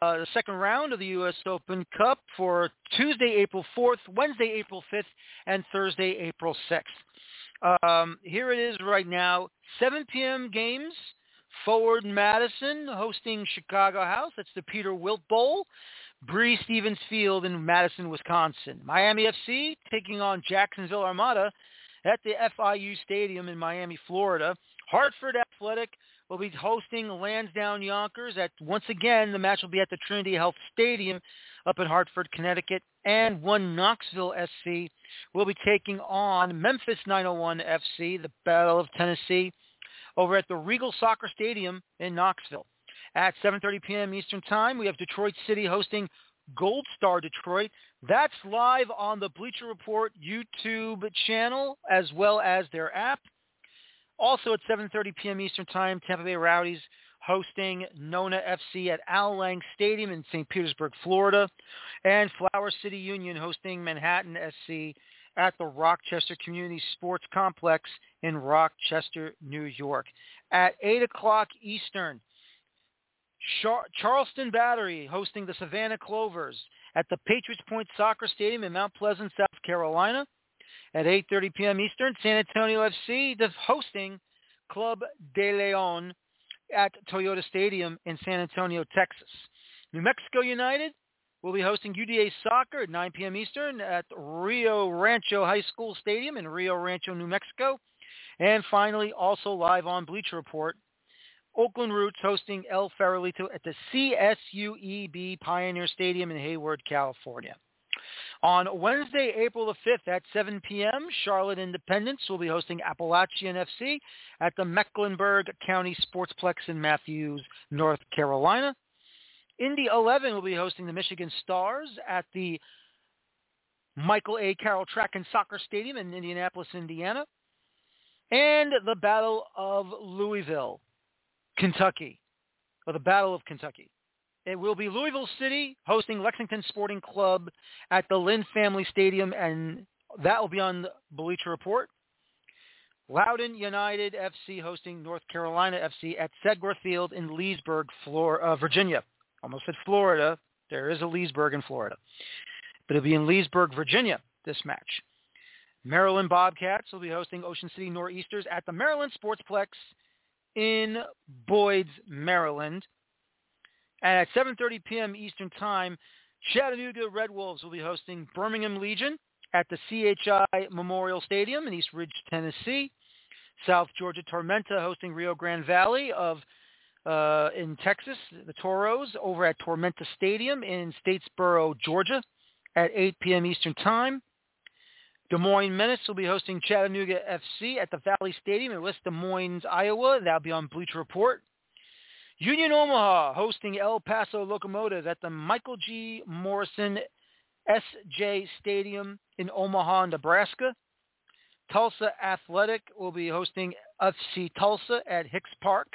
the second round of the U.S. Open Cup for Tuesday, April 4th, Wednesday, April 5th, and Thursday, April 6th. Here it is right now, 7 p.m. games. Forward Madison hosting Chicago House. That's the Peter Wilt Bowl. Bree Stevens Field in Madison, Wisconsin. Miami FC taking on Jacksonville Armada at the FIU Stadium in Miami, Florida. Hartford Athletic will be hosting Lansdowne Yonkers. Once again, the match will be at the Trinity Health Stadium up in Hartford, Connecticut. And one Knoxville SC will be taking on Memphis 901 FC, the Battle of Tennessee, over at the Regal Soccer Stadium in Knoxville. At 7:30 p.m. Eastern Time, we have Detroit City hosting Gold Star Detroit. That's live on the Bleacher Report YouTube channel as well as their app. Also at 7:30 p.m. Eastern Time, Tampa Bay Rowdies hosting Nona FC at Al Lang Stadium in St. Petersburg, Florida. And Flower City Union hosting Manhattan SC at the Rochester Community Sports Complex in Rochester, New York. At 8 o'clock Eastern, Charleston Battery hosting the Savannah Clovers at the Patriots Point Soccer Stadium in Mount Pleasant, South Carolina. At 8:30 p.m. Eastern, San Antonio FC hosting Club de Leon at Toyota Stadium in San Antonio, Texas. New Mexico United will be hosting UDA Soccer at 9 p.m. Eastern at Rio Rancho High School Stadium in Rio Rancho, New Mexico. And finally, also live on Bleacher Report, Oakland Roots hosting El Farolito at the CSUEB Pioneer Stadium in Hayward, California. On Wednesday, April the 5th at 7 p.m., Charlotte Independence will be hosting Appalachian FC at the Mecklenburg County Sportsplex in Matthews, North Carolina. Indy 11 will be hosting the Michigan Stars at the Michael A. Carroll Track and Soccer Stadium in Indianapolis, Indiana. And the Battle of Louisville, Kentucky, or the Battle of Kentucky. It will be Louisville City hosting Lexington Sporting Club at the Lynn Family Stadium, and that will be on Bleacher Report. Loudoun United FC hosting North Carolina FC at Sedgwick Field in Leesburg, Virginia. Almost said Florida. There is a Leesburg in Florida. But it'll be in Leesburg, Virginia, this match. Maryland Bobcats will be hosting Ocean City Nor'easters at the Maryland Sportsplex in Boyd's, Maryland. And at 7:30 p.m. Eastern Time, Chattanooga Red Wolves will be hosting Birmingham Legion at the CHI Memorial Stadium in East Ridge, Tennessee. South Georgia Tormenta hosting Rio Grande Valley of in Texas, the Toros over at Tormenta Stadium in Statesboro, Georgia at 8 p.m. Eastern Time. Des Moines Menace will be hosting Chattanooga FC at the Valley Stadium in West Des Moines, Iowa. That'll be on Bleacher Report. Union Omaha hosting El Paso Locomotive at the Michael G. Morrison SJ Stadium in Omaha, Nebraska. Tulsa Athletic will be hosting FC Tulsa at Hicks Park.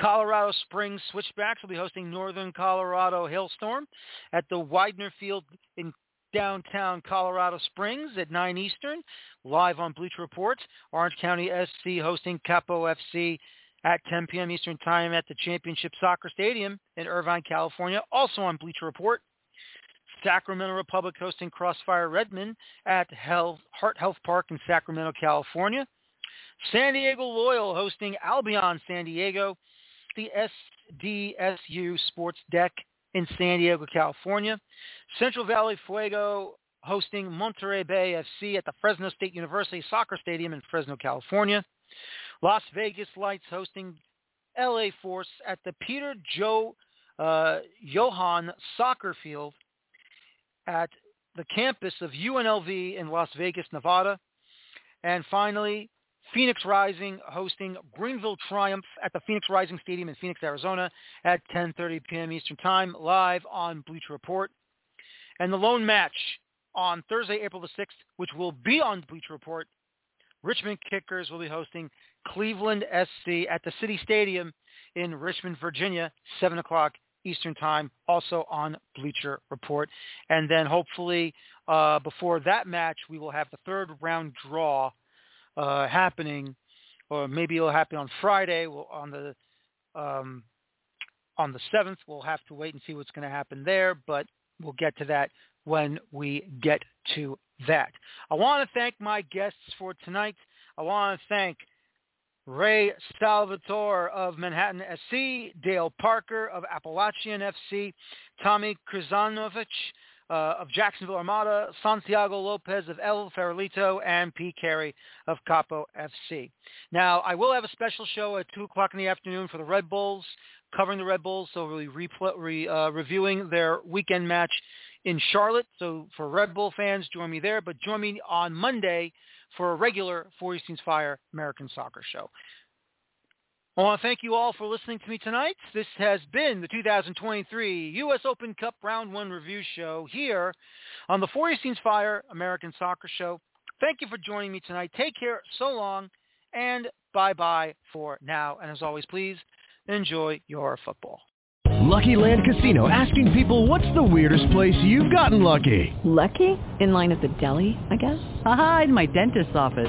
Colorado Springs Switchbacks will be hosting Northern Colorado Hailstorm at the Widener Field in downtown Colorado Springs at 9 Eastern, live on Bleacher Report. Orange County SC hosting Capo FC at 10 p.m. Eastern Time at the Championship Soccer Stadium in Irvine, California, also on Bleacher Report. Sacramento Republic hosting Crossfire Redmond at Heart Health Park in Sacramento, California. San Diego Loyal hosting Albion San Diego, the SDSU Sports Deck in San Diego, California. Central Valley Fuego hosting Monterey Bay FC at the Fresno State University Soccer Stadium in Fresno, California. Las Vegas Lights hosting LA Force at the Peter Johann Soccer Field at the campus of UNLV in Las Vegas, Nevada. And finally, Phoenix Rising hosting Greenville Triumph at the Phoenix Rising Stadium in Phoenix, Arizona at 10:30 p.m. Eastern Time, live on Bleacher Report. And the lone match on Thursday, April the 6th, which will be on Bleacher Report, Richmond Kickers will be hosting Cleveland SC at the City Stadium in Richmond, Virginia, 7 o'clock Eastern Time, also on Bleacher Report. And then hopefully before that match, we will have the third round draw happening, or maybe it'll happen on Friday. On the 7th, we'll have to wait and see what's going to happen there, but we'll get to that when we get to that. I want to thank my guests for tonight. I want to thank Ray Salvatore of Manhattan SC, Dale Parker of Appalachian FC, Tommy Krizanovich of Jacksonville Armada, Santiago Lopez of El Farolito, and P. Carey of Capo FC. Now, I will have a special show at 2 o'clock in the afternoon for the Red Bulls, covering the Red Bulls, so we'll be reviewing their weekend match in Charlotte. So for Red Bull fans, join me there, but join me on Monday for a regular 4 Eastern's Fire American Soccer Show. I want to thank you all for listening to me tonight. This has been the 2023 U.S. Open Cup Round 1 Review Show here on the 4 Eastern's Fire American Soccer Show. Thank you for joining me tonight. Take care, so long, and bye-bye for now. And as always, please enjoy your football. Lucky Land Casino, asking people, what's the weirdest place you've gotten lucky? Lucky? In line at the deli, I guess? Aha, in my dentist's office.